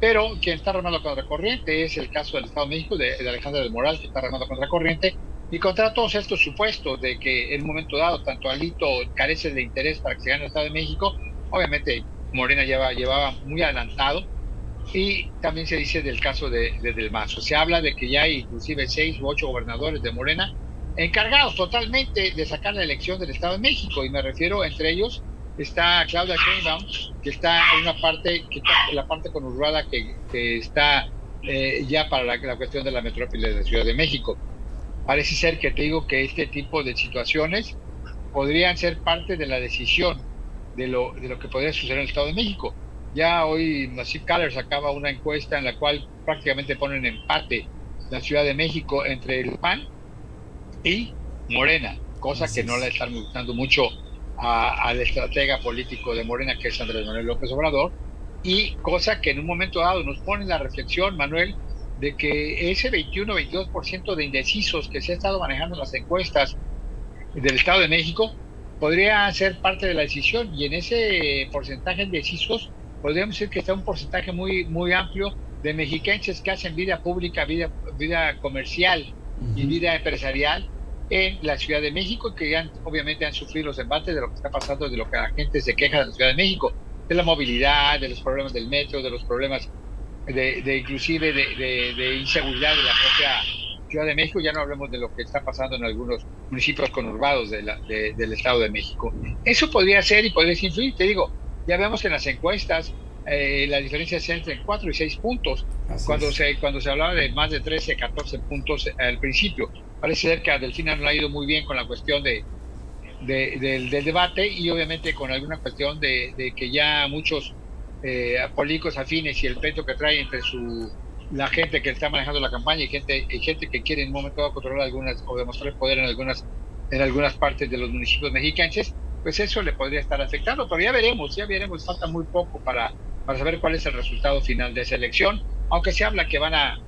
pero quien está remando contra corriente es el caso del Estado de México, de, de Alejandra del Moral, que está remando contra corriente, y contra todos estos supuestos de que en un momento dado tanto Alito carece de interés para que se gane el Estado de México, obviamente Morena lleva, llevaba muy adelantado, y también se dice del caso de, de Del Mazo, se habla de que ya hay inclusive seis u ocho gobernadores de Morena encargados totalmente de sacar la elección del Estado de México, y me refiero, entre ellos está Claudia Sheinbaum, que está en una parte, que está en la parte conurbada que, que está eh, ya para la, la cuestión de la metrópoli de la Ciudad de México. Parece ser que te digo que este tipo de situaciones podrían ser parte de la decisión de lo, de lo que podría suceder en el Estado de México. Ya hoy Nasib Kaller sacaba una encuesta en la cual prácticamente ponen empate la Ciudad de México entre el P A N y Morena, cosa que no le está gustando mucho al estratega político de Morena, que es Andrés Manuel López Obrador, y cosa que en un momento dado nos pone en la reflexión, Manuel, de que ese veintiuno, veintidós por ciento de indecisos que se ha estado manejando en las encuestas del Estado de México podría ser parte de la decisión, y en ese porcentaje de indecisos podríamos decir que está un porcentaje muy, muy amplio de mexiquenses que hacen vida pública, vida, vida comercial y vida empresarial en la Ciudad de México, que han, obviamente han sufrido los embates de lo que está pasando, de lo que la gente se queja de la Ciudad de México, de la movilidad, de los problemas del metro, de los problemas de, de inclusive de, de, de inseguridad de la propia Ciudad de México, ya no hablemos de lo que está pasando en algunos municipios conurbados de la, de, del Estado de México. Eso podría ser y podría influir, te digo, ya vemos que en las encuestas eh, la diferencia es entre cuatro y seis puntos. Así cuando es. se cuando se hablaba de más de trece, catorce puntos al principio. Parece ser que a Delfina no le ha ido muy bien con la cuestión de, de, del, del debate, y obviamente con alguna cuestión de, de que ya muchos eh, políticos afines y el peto que trae entre su la gente que está manejando la campaña y gente, y gente que quiere en un momento dado controlar algunas o demostrar poder en algunas, en algunas partes de los municipios mexicanos, pues eso le podría estar afectando, pero ya veremos, ya veremos, falta muy poco para, para saber cuál es el resultado final de esa elección, aunque se habla que van a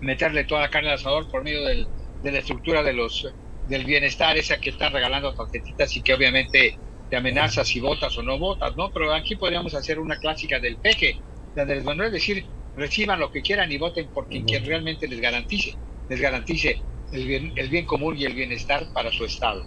meterle toda la carne al asador por medio del, de la estructura de los del bienestar, esa que están regalando tarjetitas y que obviamente te amenaza si votas o no votas, ¿no? Pero aquí podríamos hacer una clásica del peje, de Andrés Manuel, decir, reciban lo que quieran y voten por quien, quien realmente les garantice, les garantice el bien, el bien común y el bienestar para su estado.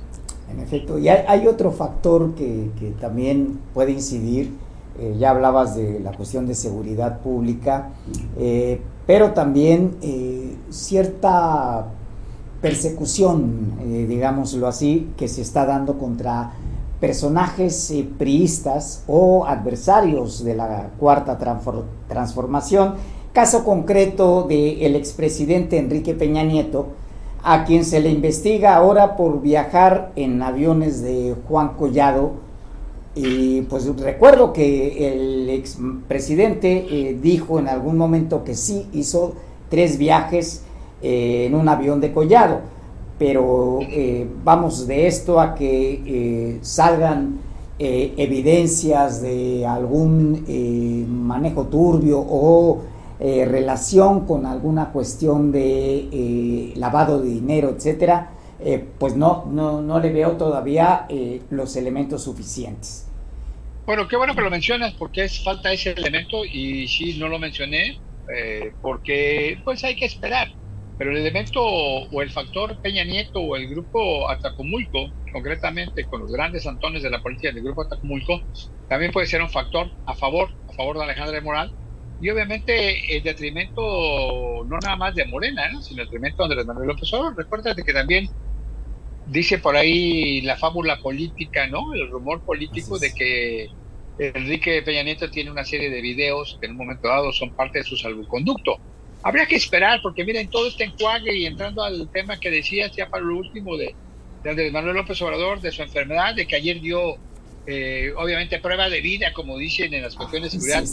En efecto, y hay, hay otro factor que, que también puede incidir, eh, ya hablabas de la cuestión de seguridad pública, eh, pero también eh, cierta persecución, eh, digámoslo así, que se está dando contra personajes eh, priistas o adversarios de la cuarta transformación, caso concreto del expresidente Enrique Peña Nieto, a quien se le investiga ahora por viajar en aviones de Juan Collado. Y pues recuerdo que el expresidente eh, dijo en algún momento que sí hizo tres viajes eh, en un avión de Collado, pero eh, vamos de esto a que eh, salgan eh, evidencias de algún eh, manejo turbio o Eh, relación con alguna cuestión de eh, lavado de dinero, etcétera, eh, pues no, no, no le veo todavía eh, los elementos suficientes. Bueno, qué bueno que lo mencionas, porque es, falta ese elemento, y sí, no lo mencioné, eh, porque pues hay que esperar, pero el elemento o el factor Peña Nieto o el grupo Atacomulco, concretamente con los grandes antones de la política del grupo Atacomulco, también puede ser un factor a favor, a favor de Alejandra de Moral, y obviamente el detrimento no nada más de Morena, ¿no?, sino el detrimento de Andrés Manuel López Obrador. Recuérdate que también dice por ahí la fábula política, ¿no?, el rumor político de que Enrique Peña Nieto tiene una serie de videos que en un momento dado son parte de su salvoconducto. Habría que esperar, porque miren, todo este enjuague, y entrando al tema que decías ya para lo último de, de Andrés Manuel López Obrador, de su enfermedad, de que ayer dio eh, obviamente prueba de vida, como dicen en las cuestiones de seguridad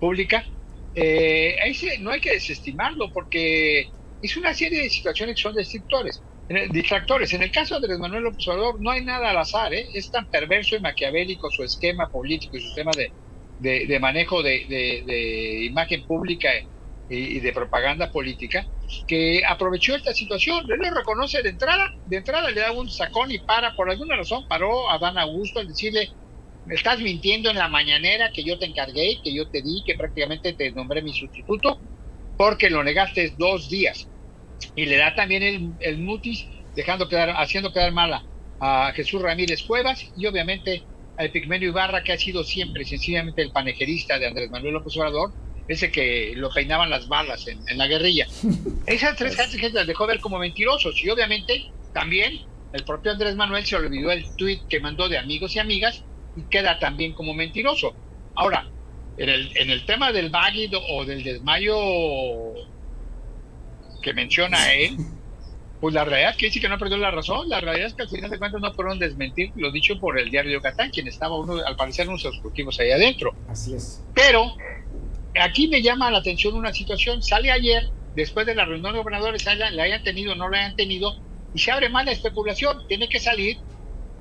pública, eh, ese no hay que desestimarlo, porque es una serie de situaciones que son distractores. En el, distractores. En el caso de Andrés Manuel López Obrador no hay nada al azar, ¿eh? Es tan perverso y maquiavélico su esquema político y su tema de, de, de manejo de, de, de imagen pública y, y de propaganda política, que aprovechó esta situación. Él lo reconoce de entrada, de entrada le da un sacón y para, por alguna razón paró a Dan Augusto al decirle: estás mintiendo en la mañanera que yo te encargué, que yo te di, que prácticamente te nombré mi sustituto, porque lo negaste dos días. Y le da también el, el mutis, dejando quedar, haciendo quedar mala a Jesús Ramírez Cuevas, y obviamente al Pigmenio Ibarra, que ha sido siempre sencillamente el panejerista de Andrés Manuel López Obrador, ese que lo peinaban las balas en, en la guerrilla. Esas tres gente las dejó ver como mentirosos, y obviamente también el propio Andrés Manuel se olvidó el tuit que mandó de amigos y amigas, y queda también como mentiroso. Ahora, en el, en el tema del váguido o del desmayo que menciona él, pues la realidad es que dice que no perdió la razón. La realidad es que al final de cuentas no pudieron desmentir lo dicho por el diario Yucatán, quien estaba uno, al parecer, unos objetivos ahí adentro. Así es. Pero aquí me llama la atención una situación. Sale ayer, después de la reunión de gobernadores, la, la hayan tenido o no la hayan tenido, y se abre más la especulación. Tiene que salir.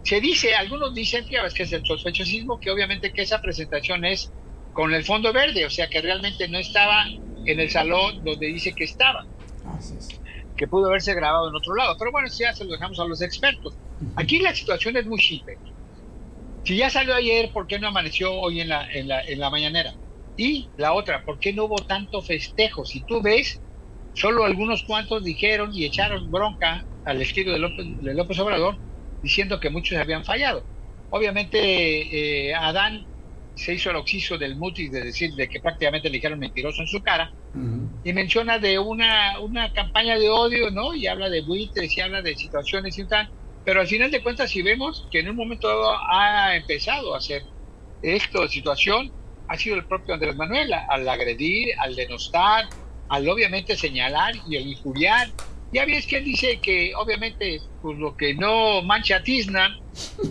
Se dice, algunos dicen que es el sospechosismo, que obviamente que esa presentación es con el fondo verde, o sea que realmente no estaba en el salón donde dice que estaba, que pudo haberse grabado en otro lado, pero bueno, ya se lo dejamos a los expertos. Aquí la situación es muy simple. Si ya salió ayer, ¿por qué no amaneció hoy en la, en la, en la mañanera? Y la otra, ¿por qué no hubo tanto festejo? Si tú ves, solo algunos cuantos dijeron y echaron bronca al estilo de López, de López Obrador, diciendo que muchos habían fallado. Obviamente eh, Adán se hizo el oxiso del mutis de decir de que prácticamente le dijeron mentiroso en su cara, uh-huh. y menciona de una, una campaña de odio, ¿no? Y habla de buitres y habla de situaciones y tal, pero al final de cuentas si vemos que en un momento dado ha empezado a hacer esto, situación, ha sido el propio Andrés Manuel al agredir, al denostar, al obviamente señalar y el injuriar Ya ves que él dice que obviamente pues lo que no mancha tizna,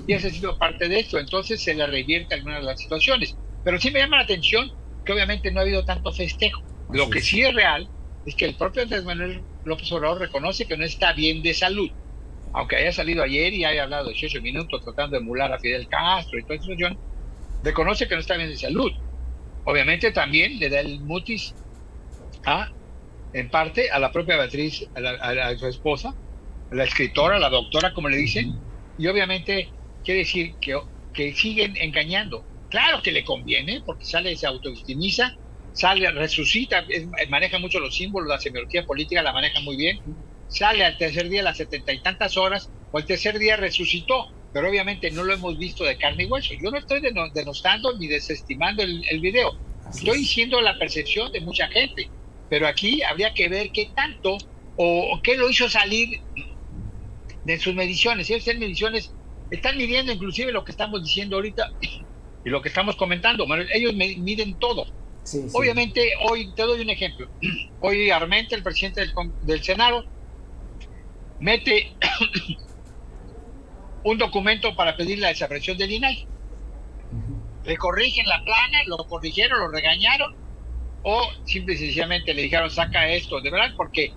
y ese ha sido parte de esto, entonces se le revierte algunas de las situaciones. Pero sí me llama la atención que obviamente no ha habido tanto festejo. Lo sí. que sí es real es que el propio Andrés Manuel López Obrador reconoce que no está bien de salud, aunque haya salido ayer y haya hablado dieciocho minutos tratando de emular a Fidel Castro y toda esa situación, reconoce que no está bien de salud. Obviamente también le da el mutis a, en parte, a la propia Beatriz, a, la, a, la, a su esposa, a la escritora, a la doctora, como le dicen, y obviamente quiere decir que, que siguen engañando. Claro que le conviene, porque sale, se autovictimiza, sale, resucita, es, maneja mucho los símbolos, la semiología política la maneja muy bien, sale al tercer día a las setenta y tantas horas, o al tercer día resucitó, pero obviamente no lo hemos visto de carne y hueso. Yo no estoy denostando ni desestimando el, el video, estoy diciendo la percepción de mucha gente, pero aquí habría que ver qué tanto o, o qué lo hizo salir de sus mediciones. Ellos en mediciones están midiendo inclusive lo que estamos diciendo ahorita y lo que estamos comentando. Bueno, ellos miden todo. Sí, sí. Obviamente, hoy te doy un ejemplo. Hoy Armenta, el presidente del, del Senado, mete un documento para pedir la desaparición del I N A I. Le corrigen la plana, lo corrigieron, lo regañaron, o simple y sencillamente le dijeron saca esto, de verdad, porque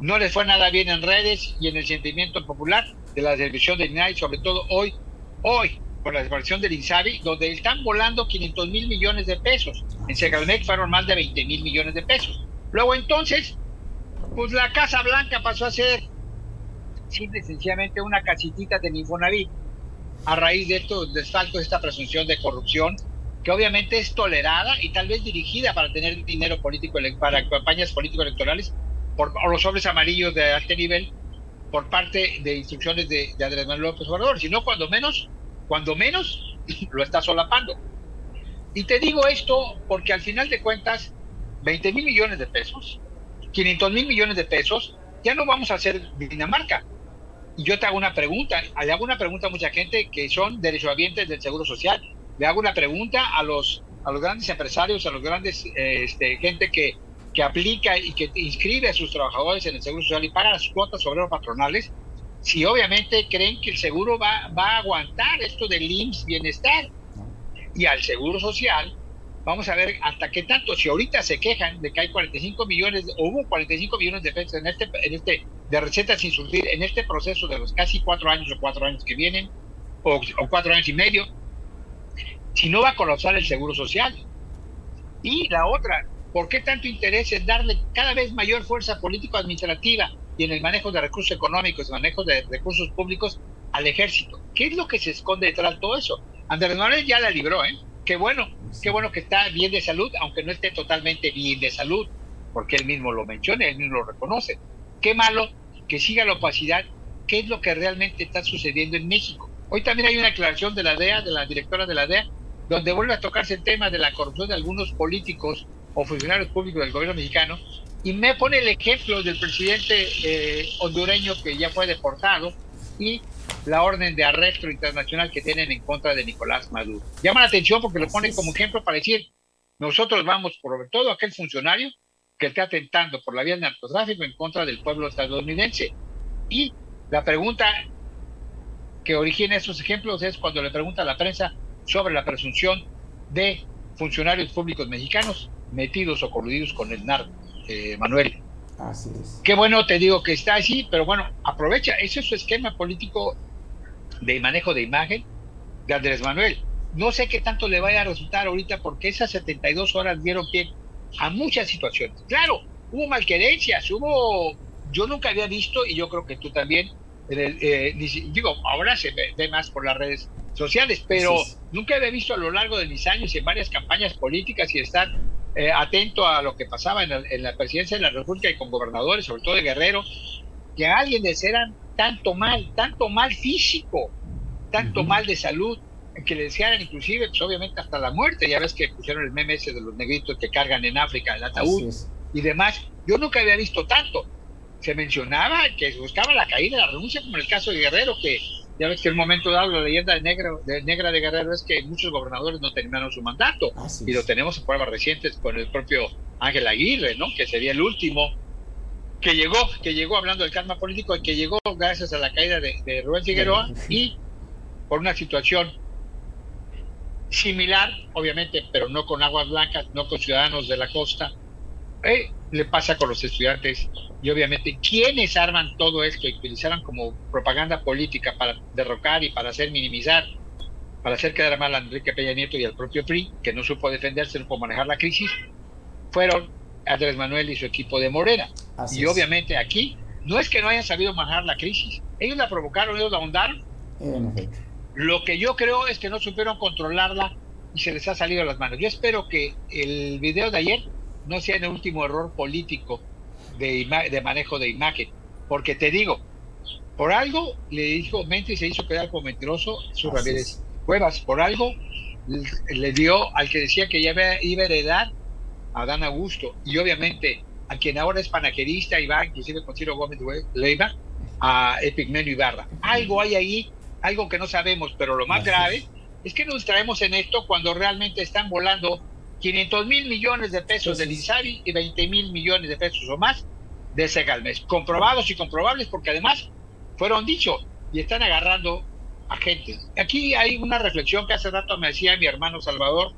no les fue nada bien en redes y en el sentimiento popular de la desaparición del I N A I, sobre todo hoy, hoy, por la desaparición del INSABI, donde están volando quinientos mil millones de pesos. En Segalmex fueron más de veinte mil millones de pesos. Luego entonces, pues la Casa Blanca pasó a ser simple y sencillamente una casitita de Infonavit, a raíz de estos desfalcos, esta presunción de corrupción, que obviamente es tolerada y tal vez dirigida para tener dinero político, para campañas político-electorales, por, o los sobres amarillos de alto nivel, por parte de instrucciones de, de Andrés Manuel López Obrador, sino cuando menos, cuando menos, lo está solapando. Y te digo esto porque al final de cuentas, veinte mil millones de pesos, quinientos mil millones de pesos, ya no vamos a hacer Dinamarca. Y yo te hago una pregunta, le hago una pregunta a mucha gente que son derechohabientes del Seguro Social, le hago una pregunta a los a los grandes empresarios, a los grandes eh, este, gente que, que aplica y que inscribe a sus trabajadores en el Seguro Social y paga las cuotas obreros patronales, si obviamente creen que el seguro va, va a aguantar esto del I M S S Bienestar y al Seguro Social. Vamos a ver hasta qué tanto, si ahorita se quejan de que hay cuarenta y cinco millones, o hubo cuarenta y cinco millones de pesos en este, en este, de recetas sin surtir, en este proceso de los casi cuatro años o cuatro años que vienen, o, o cuatro años y medio, si no va a colapsar el Seguro Social. Y la otra, ¿por qué tanto interés en darle cada vez mayor fuerza político-administrativa y en el manejo de recursos económicos, manejo de recursos públicos al Ejército? ¿Qué es lo que se esconde detrás de todo eso? Andrés Manuel ya la libró, ¿eh? Qué bueno, qué bueno que está bien de salud, aunque no esté totalmente bien de salud, porque él mismo lo menciona, él mismo lo reconoce. Qué malo que siga la opacidad, qué es lo que realmente está sucediendo en México. Hoy también hay una declaración de la D E A, de la directora de la D E A, donde vuelve a tocarse el tema de la corrupción de algunos políticos o funcionarios públicos del gobierno mexicano, y me pone el ejemplo del presidente eh, hondureño que ya fue deportado, y la orden de arresto internacional que tienen en contra de Nicolás Maduro. Llama la atención porque lo ponen como ejemplo para decir, nosotros vamos por todo aquel funcionario que está atentando por la vía del narcotráfico en contra del pueblo estadounidense. Y la pregunta que origina esos ejemplos es cuando le pregunta a la prensa sobre la presunción de funcionarios públicos mexicanos metidos o coludidos con el narco, eh, Manuel. Así es. Qué bueno, te digo que está así, pero bueno, aprovecha, ese es su esquema político de manejo de imagen de Andrés Manuel. No sé qué tanto le vaya a resultar ahorita, porque esas setenta y dos horas dieron pie a muchas situaciones. Claro, hubo malquerencias, hubo, yo nunca había visto, y yo creo que tú también, eh, eh, digo, ahora se ve más por las redes sociales, pero nunca había visto a lo largo de mis años en varias campañas políticas y estar Eh, atento a lo que pasaba en la, en la presidencia de la República y con gobernadores, sobre todo de Guerrero, que a alguien les eran tanto mal, tanto mal físico, tanto uh-huh. mal de salud, que le desearan inclusive, pues obviamente hasta la muerte. Ya ves que pusieron el meme ese de los negritos que cargan en África el ataúd y demás. Yo nunca había visto tanto. Se mencionaba que se buscaba la caída, la renuncia, como en el caso de Guerrero, que ya ves que en un momento dado la leyenda de negra, de negra de Guerrero es que muchos gobernadores no terminaron su mandato. Así y lo tenemos en pruebas recientes con el propio Ángel Aguirre, ¿no? Que sería el último que llegó, que llegó hablando del karma político, que llegó gracias a la caída de, de Rubén Figueroa y por una situación similar, obviamente, pero no con aguas blancas, no con ciudadanos de la costa. Eh, le pasa con los estudiantes y obviamente quienes arman todo esto y utilizaron como propaganda política para derrocar y para hacer minimizar, para hacer quedar mal a Enrique Peña Nieto y al propio P R I, que no supo defenderse, no supo manejar la crisis, fueron Andrés Manuel y su equipo de Morena. Así y es. Obviamente aquí no es que no hayan sabido manejar la crisis, ellos la provocaron, ellos la ahondaron. En efecto. Lo que yo creo es que no supieron controlarla y se les ha salido de las manos. Yo espero que el video de ayer no sea el último error político de, ima- de manejo de imagen, porque te digo, por algo le dijo Mente y se hizo quedar como mentiroso su Ramírez Cuevas, por algo le, le dio al que decía que ya iba a heredar a Dan Augusto, y obviamente a quien ahora es panaquerista y va inclusive con Ciro Gómez Leiva, a Epigmenio Ibarra. Algo hay ahí, algo que no sabemos, pero lo más Así grave es. es que nos traemos en esto cuando realmente están volando quinientos mil millones de pesos del INSABI y veinte mil millones de pesos o más de Segalmex, comprobados y comprobables, porque además fueron dichos y están agarrando a gente. Aquí hay una reflexión que hace rato me decía mi hermano Salvador,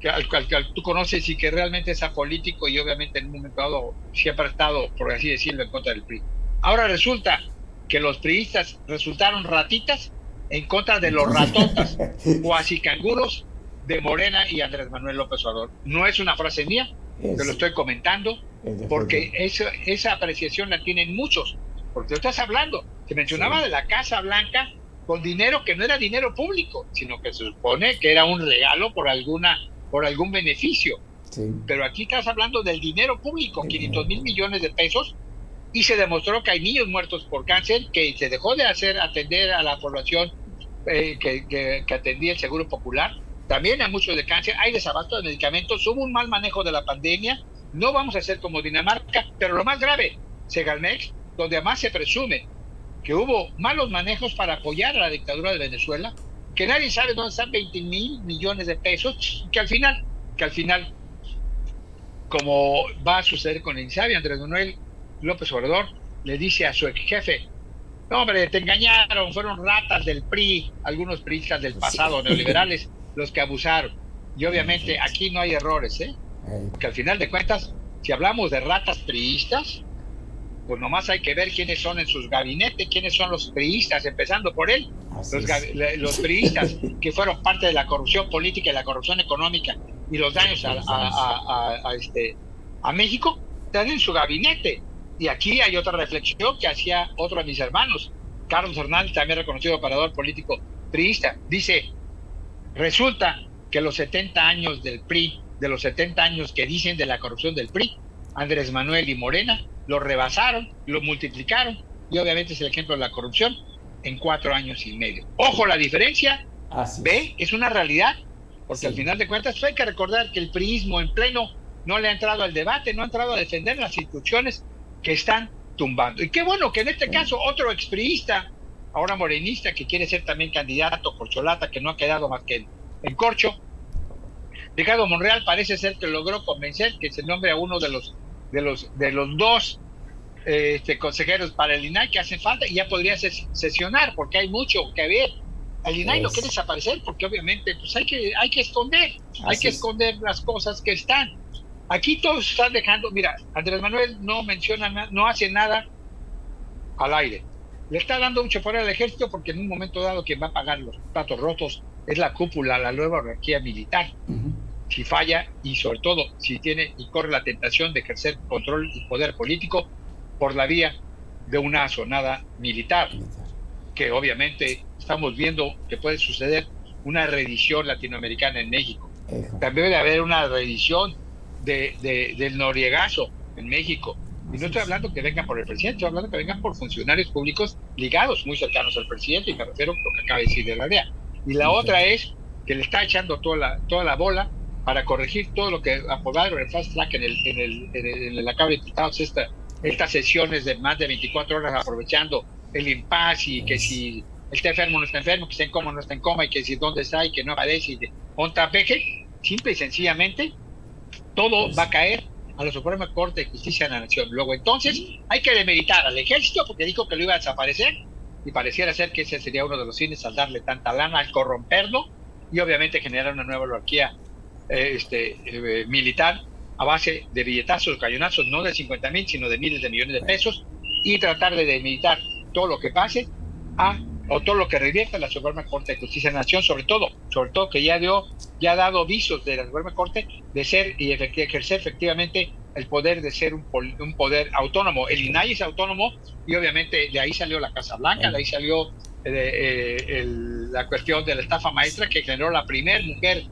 que al cual tú conoces y que realmente es apolítico y obviamente en un momento dado siempre ha estado, por así decirlo, en contra del P R I. Ahora resulta que los priistas resultaron ratitas en contra de los ratotas o así canguros de Morena y Andrés Manuel López Obrador. No es una frase mía, es, te lo estoy comentando, es porque eso, esa apreciación la tienen muchos, porque lo estás hablando. Se mencionaba sí. de la Casa Blanca con dinero que no era dinero público, sino que se supone que era un regalo por alguna, por algún beneficio. Sí. Pero aquí estás hablando del dinero público, sí. quinientos mil millones de pesos, y se demostró que hay niños muertos por cáncer, que se dejó de hacer atender a la población eh, que, que, que atendía el Seguro Popular. También hay muchos de cáncer, hay desabasto de medicamentos, hubo un mal manejo de la pandemia, no vamos a ser como Dinamarca, pero lo más grave, Segalmex, donde además se presume que hubo malos manejos para apoyar a la dictadura de Venezuela, que nadie sabe dónde están veinte mil millones de pesos, que al final, que al final, como va a suceder con el INSABI, Andrés Manuel López Obrador le dice a su ex jefe: no, hombre, te engañaron, fueron ratas del P R I, algunos priistas del pasado, sí. neoliberales, los que abusaron. Y obviamente aquí no hay errores, ¿eh? Que al final de cuentas, si hablamos de ratas priistas, pues nomás hay que ver quiénes son en sus gabinetes, quiénes son los priistas, empezando por él, los, gabi- los priistas que fueron parte de la corrupción política y la corrupción económica y los daños a, a, a, a, a, este, a México, están en su gabinete. Y aquí hay otra reflexión que hacía otro de mis hermanos, Carlos Hernández, también reconocido operador político priista, dice: resulta que los setenta años del P R I, de los setenta años que dicen de la corrupción del P R I, Andrés Manuel y Morena lo rebasaron, lo multiplicaron, y obviamente es el ejemplo de la corrupción en cuatro años y medio. Ojo, la diferencia, Así ve, es una realidad, porque sí. al final de cuentas hay que recordar que el priismo en pleno no le ha entrado al debate, no ha entrado a defender las instituciones que están tumbando. Y qué bueno que en este caso otro expriista, ahora morenista, que quiere ser también candidato, corcholata, que no ha quedado más que en corcho, Ricardo Monreal, parece ser que logró convencer que se nombre a uno de los de los de los dos eh, este, consejeros para el I N A I que hacen falta, y ya podría ses- sesionar, porque hay mucho que ver. El I N A I no quiere desaparecer, porque obviamente pues hay que hay que esconder, Así hay que es. esconder las cosas que están. Aquí todos están dejando, mira, Andrés Manuel no menciona nada, no hace nada al aire. Le está dando mucho poder al ejército, porque en un momento dado quien va a pagar los platos rotos es la cúpula, la nueva jerarquía militar. Uh-huh. Si falla, y sobre todo si tiene y corre la tentación de ejercer control y poder político por la vía de una asonada militar, que obviamente estamos viendo que puede suceder una reedición latinoamericana en México. Uh-huh. También debe haber una reedición de, de, del noriegazo en México. Y no estoy hablando que vengan por el presidente, estoy hablando que vengan por funcionarios públicos ligados, muy cercanos al presidente, y me refiero a lo que acaba de decir de la D E A. Y la otra es que le está echando toda la, toda la bola para corregir todo lo que aprobaron el Fast Track en, el, en, el, en, el, en la Cámara de Diputados, esta, estas sesiones de más de veinticuatro horas, aprovechando el impasse, y que si está enfermo o no está enfermo, que está en coma o no está en coma, y que si dónde está y que no aparece, y de onta peje, simple y sencillamente, todo va a caer a la Suprema Corte de Justicia de la Nación. Luego, entonces, hay que demeritar al ejército porque dijo que lo iba a desaparecer, y pareciera ser que ese sería uno de los fines al darle tanta lana, al corromperlo, y obviamente generar una nueva oligarquía eh, este, eh, militar a base de billetazos, cañonazos, no de cincuenta mil, sino de miles de millones de pesos, y tratar de demeritar todo lo que pase a, o todo lo que revierta la Suprema Corte de Justicia de la Nación, sobre todo, sobre todo que ya dio, ya ha dado visos de la Suprema Corte de ser y efecti- ejercer efectivamente el poder de ser un, pol- un poder autónomo. El I N A I es autónomo y obviamente de ahí salió la Casa Blanca, de ahí salió eh, eh, el, la cuestión de la estafa maestra que generó la primera mujer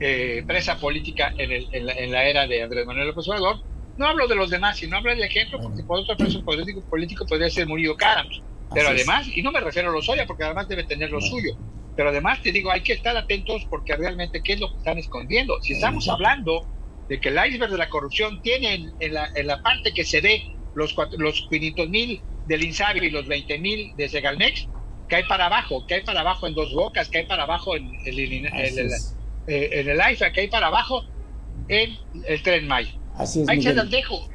eh, presa política en, el, en, la, en la era de Andrés Manuel López Obrador. No hablo de los demás, sino hablo del ejemplo, porque por otro preso político, político podría ser Murillo Karam. Pero además, y no me refiero a Lozoya, porque además debe tener lo suyo, pero además te digo, hay que estar atentos porque realmente qué es lo que están escondiendo. Si estamos hablando de que el iceberg de la corrupción tiene en, en, la, en la parte que se ve los, los quinientos mil del INSABI y los veinte mil de Segalmex, que hay para abajo, que hay para abajo en Dos Bocas, que hay para abajo en, en, en, en, en, en el AIFA, que hay para abajo en el Tren Maya. Así es, ahí Miguel. Se las dejo.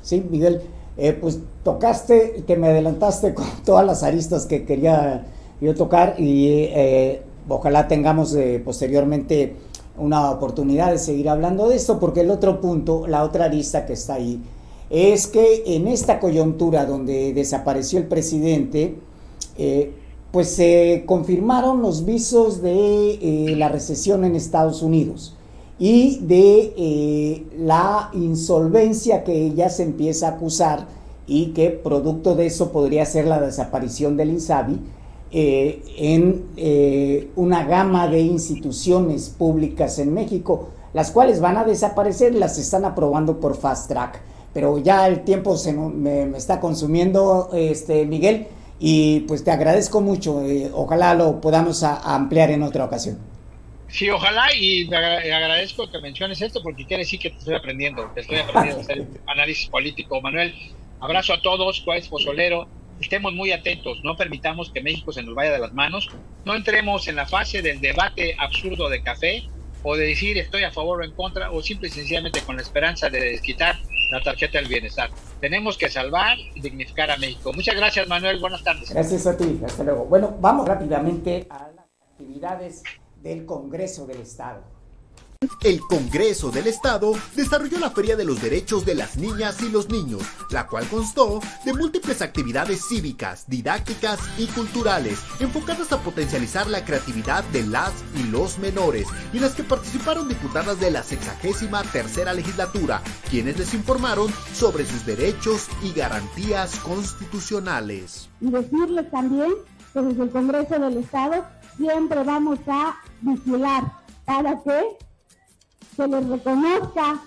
Sí, Miguel. Eh, pues tocaste y que me adelantaste con todas las aristas que quería yo tocar y eh, ojalá tengamos eh, posteriormente una oportunidad de seguir hablando de esto, porque el otro punto, la otra arista que está ahí, es que en esta coyuntura donde desapareció el presidente, eh, pues se eh, confirmaron los visos de eh, la recesión en Estados Unidos y de eh, la insolvencia que ella se empieza a acusar y que producto de eso podría ser la desaparición del INSABI eh, en eh, una gama de instituciones públicas en México, las cuales van a desaparecer, las están aprobando por Fast Track. Pero ya el tiempo se me, me está consumiendo, este Miguel, y pues te agradezco mucho, eh, ojalá lo podamos a, a ampliar en otra ocasión. Sí, ojalá, y te agradezco que menciones esto porque quiere decir que te estoy aprendiendo, te estoy aprendiendo a hacer análisis político. Manuel, abrazo a todos, Juárez Pozolero, estemos muy atentos, no permitamos que México se nos vaya de las manos, no entremos en la fase del debate absurdo de café, o de decir estoy a favor o en contra, o simple y sencillamente con la esperanza de desquitar la tarjeta del bienestar. Tenemos que salvar y dignificar a México. Muchas gracias, Manuel, buenas tardes. Gracias a ti, hasta luego. Bueno, vamos rápidamente a las actividades del Congreso del Estado. El Congreso del Estado desarrolló la Feria de los Derechos de las Niñas y los Niños, la cual constó de múltiples actividades cívicas, didácticas y culturales, enfocadas a potencializar la creatividad de las y los menores, y en las que participaron diputadas de la sexagésima tercera legislatura, quienes les informaron sobre sus derechos y garantías constitucionales. Y decirles también que desde el Congreso del Estado siempre vamos a vigilar para que se les reconozca,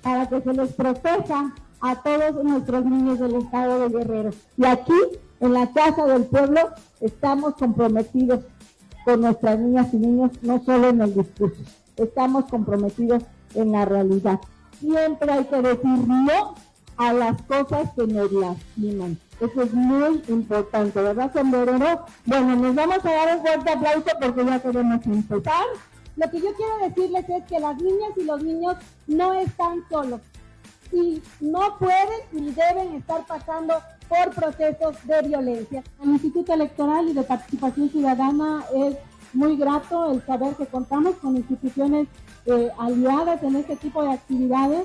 para que se les proteja a todos nuestros niños del estado de Guerrero. Y aquí, en la Casa del Pueblo, estamos comprometidos con nuestras niñas y niños, no solo en el discurso, estamos comprometidos en la realidad. Siempre hay que decir no a las cosas que nos lastiman. Eso es muy importante, ¿verdad, Sombrero? Bueno, nos vamos a dar un fuerte aplauso porque ya queremos empezar. Lo que yo quiero decirles es que las niñas y los niños no están solos y no pueden ni deben estar pasando por procesos de violencia. El Instituto Electoral y de Participación Ciudadana es muy grato el saber que contamos con instituciones eh, aliadas en este tipo de actividades.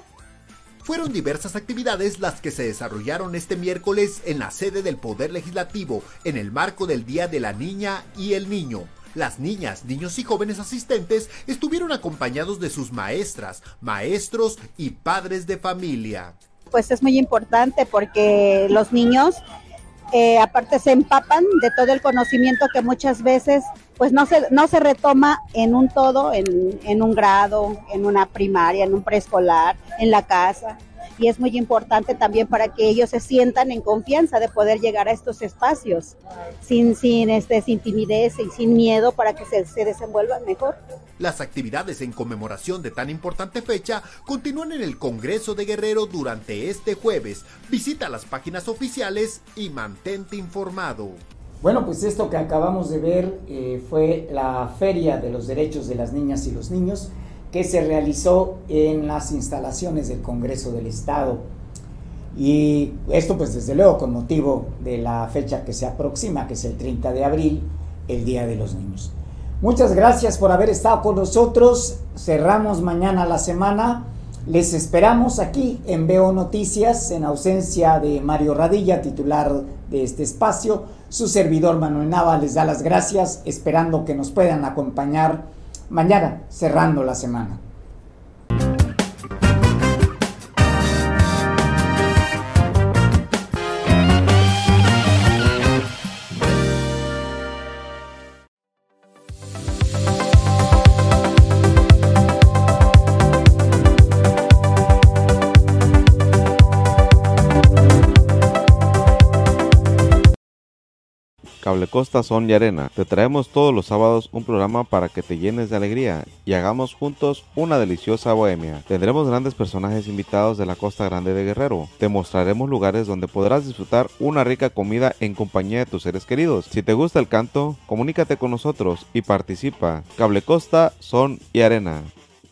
Fueron diversas actividades las que se desarrollaron este miércoles en la sede del Poder Legislativo, en el marco del Día de la Niña y el Niño. Las niñas, niños y jóvenes asistentes estuvieron acompañados de sus maestras, maestros y padres de familia. Pues es muy importante porque los niños, eh, aparte se empapan de todo el conocimiento que muchas veces pues no se, no se retoma en un todo, en, en un grado, en una primaria, en un preescolar, en la casa. Y es muy importante también para que ellos se sientan en confianza de poder llegar a estos espacios, sin, sin, este, sin timidez y sin miedo, para que se, se desenvuelvan mejor. Las actividades en conmemoración de tan importante fecha continúan en el Congreso de Guerrero durante este jueves. Visita las páginas oficiales y mantente informado. Bueno, pues esto que acabamos de ver eh, fue la Feria de los Derechos de las Niñas y los Niños, que se realizó en las instalaciones del Congreso del Estado. Y esto, pues desde luego, con motivo de la fecha que se aproxima, que es el treinta de abril, el Día de los Niños. Muchas gracias por haber estado con nosotros. Cerramos mañana la semana. Les esperamos aquí en Veo Noticias, en ausencia de Mario Radilla, titular de este espacio. Su servidor Manuel Nava les da las gracias, esperando que nos puedan acompañar mañana, cerrando la semana. Cablecosta Son de Arena. Te traemos todos los sábados un programa para que te llenes de alegría y hagamos juntos una deliciosa bohemia. Tendremos grandes personajes invitados de la Costa Grande de Guerrero. Te mostraremos lugares donde podrás disfrutar una rica comida en compañía de tus seres queridos. Si te gusta el canto, comunícate con nosotros y participa. Cablecosta Son y Arena.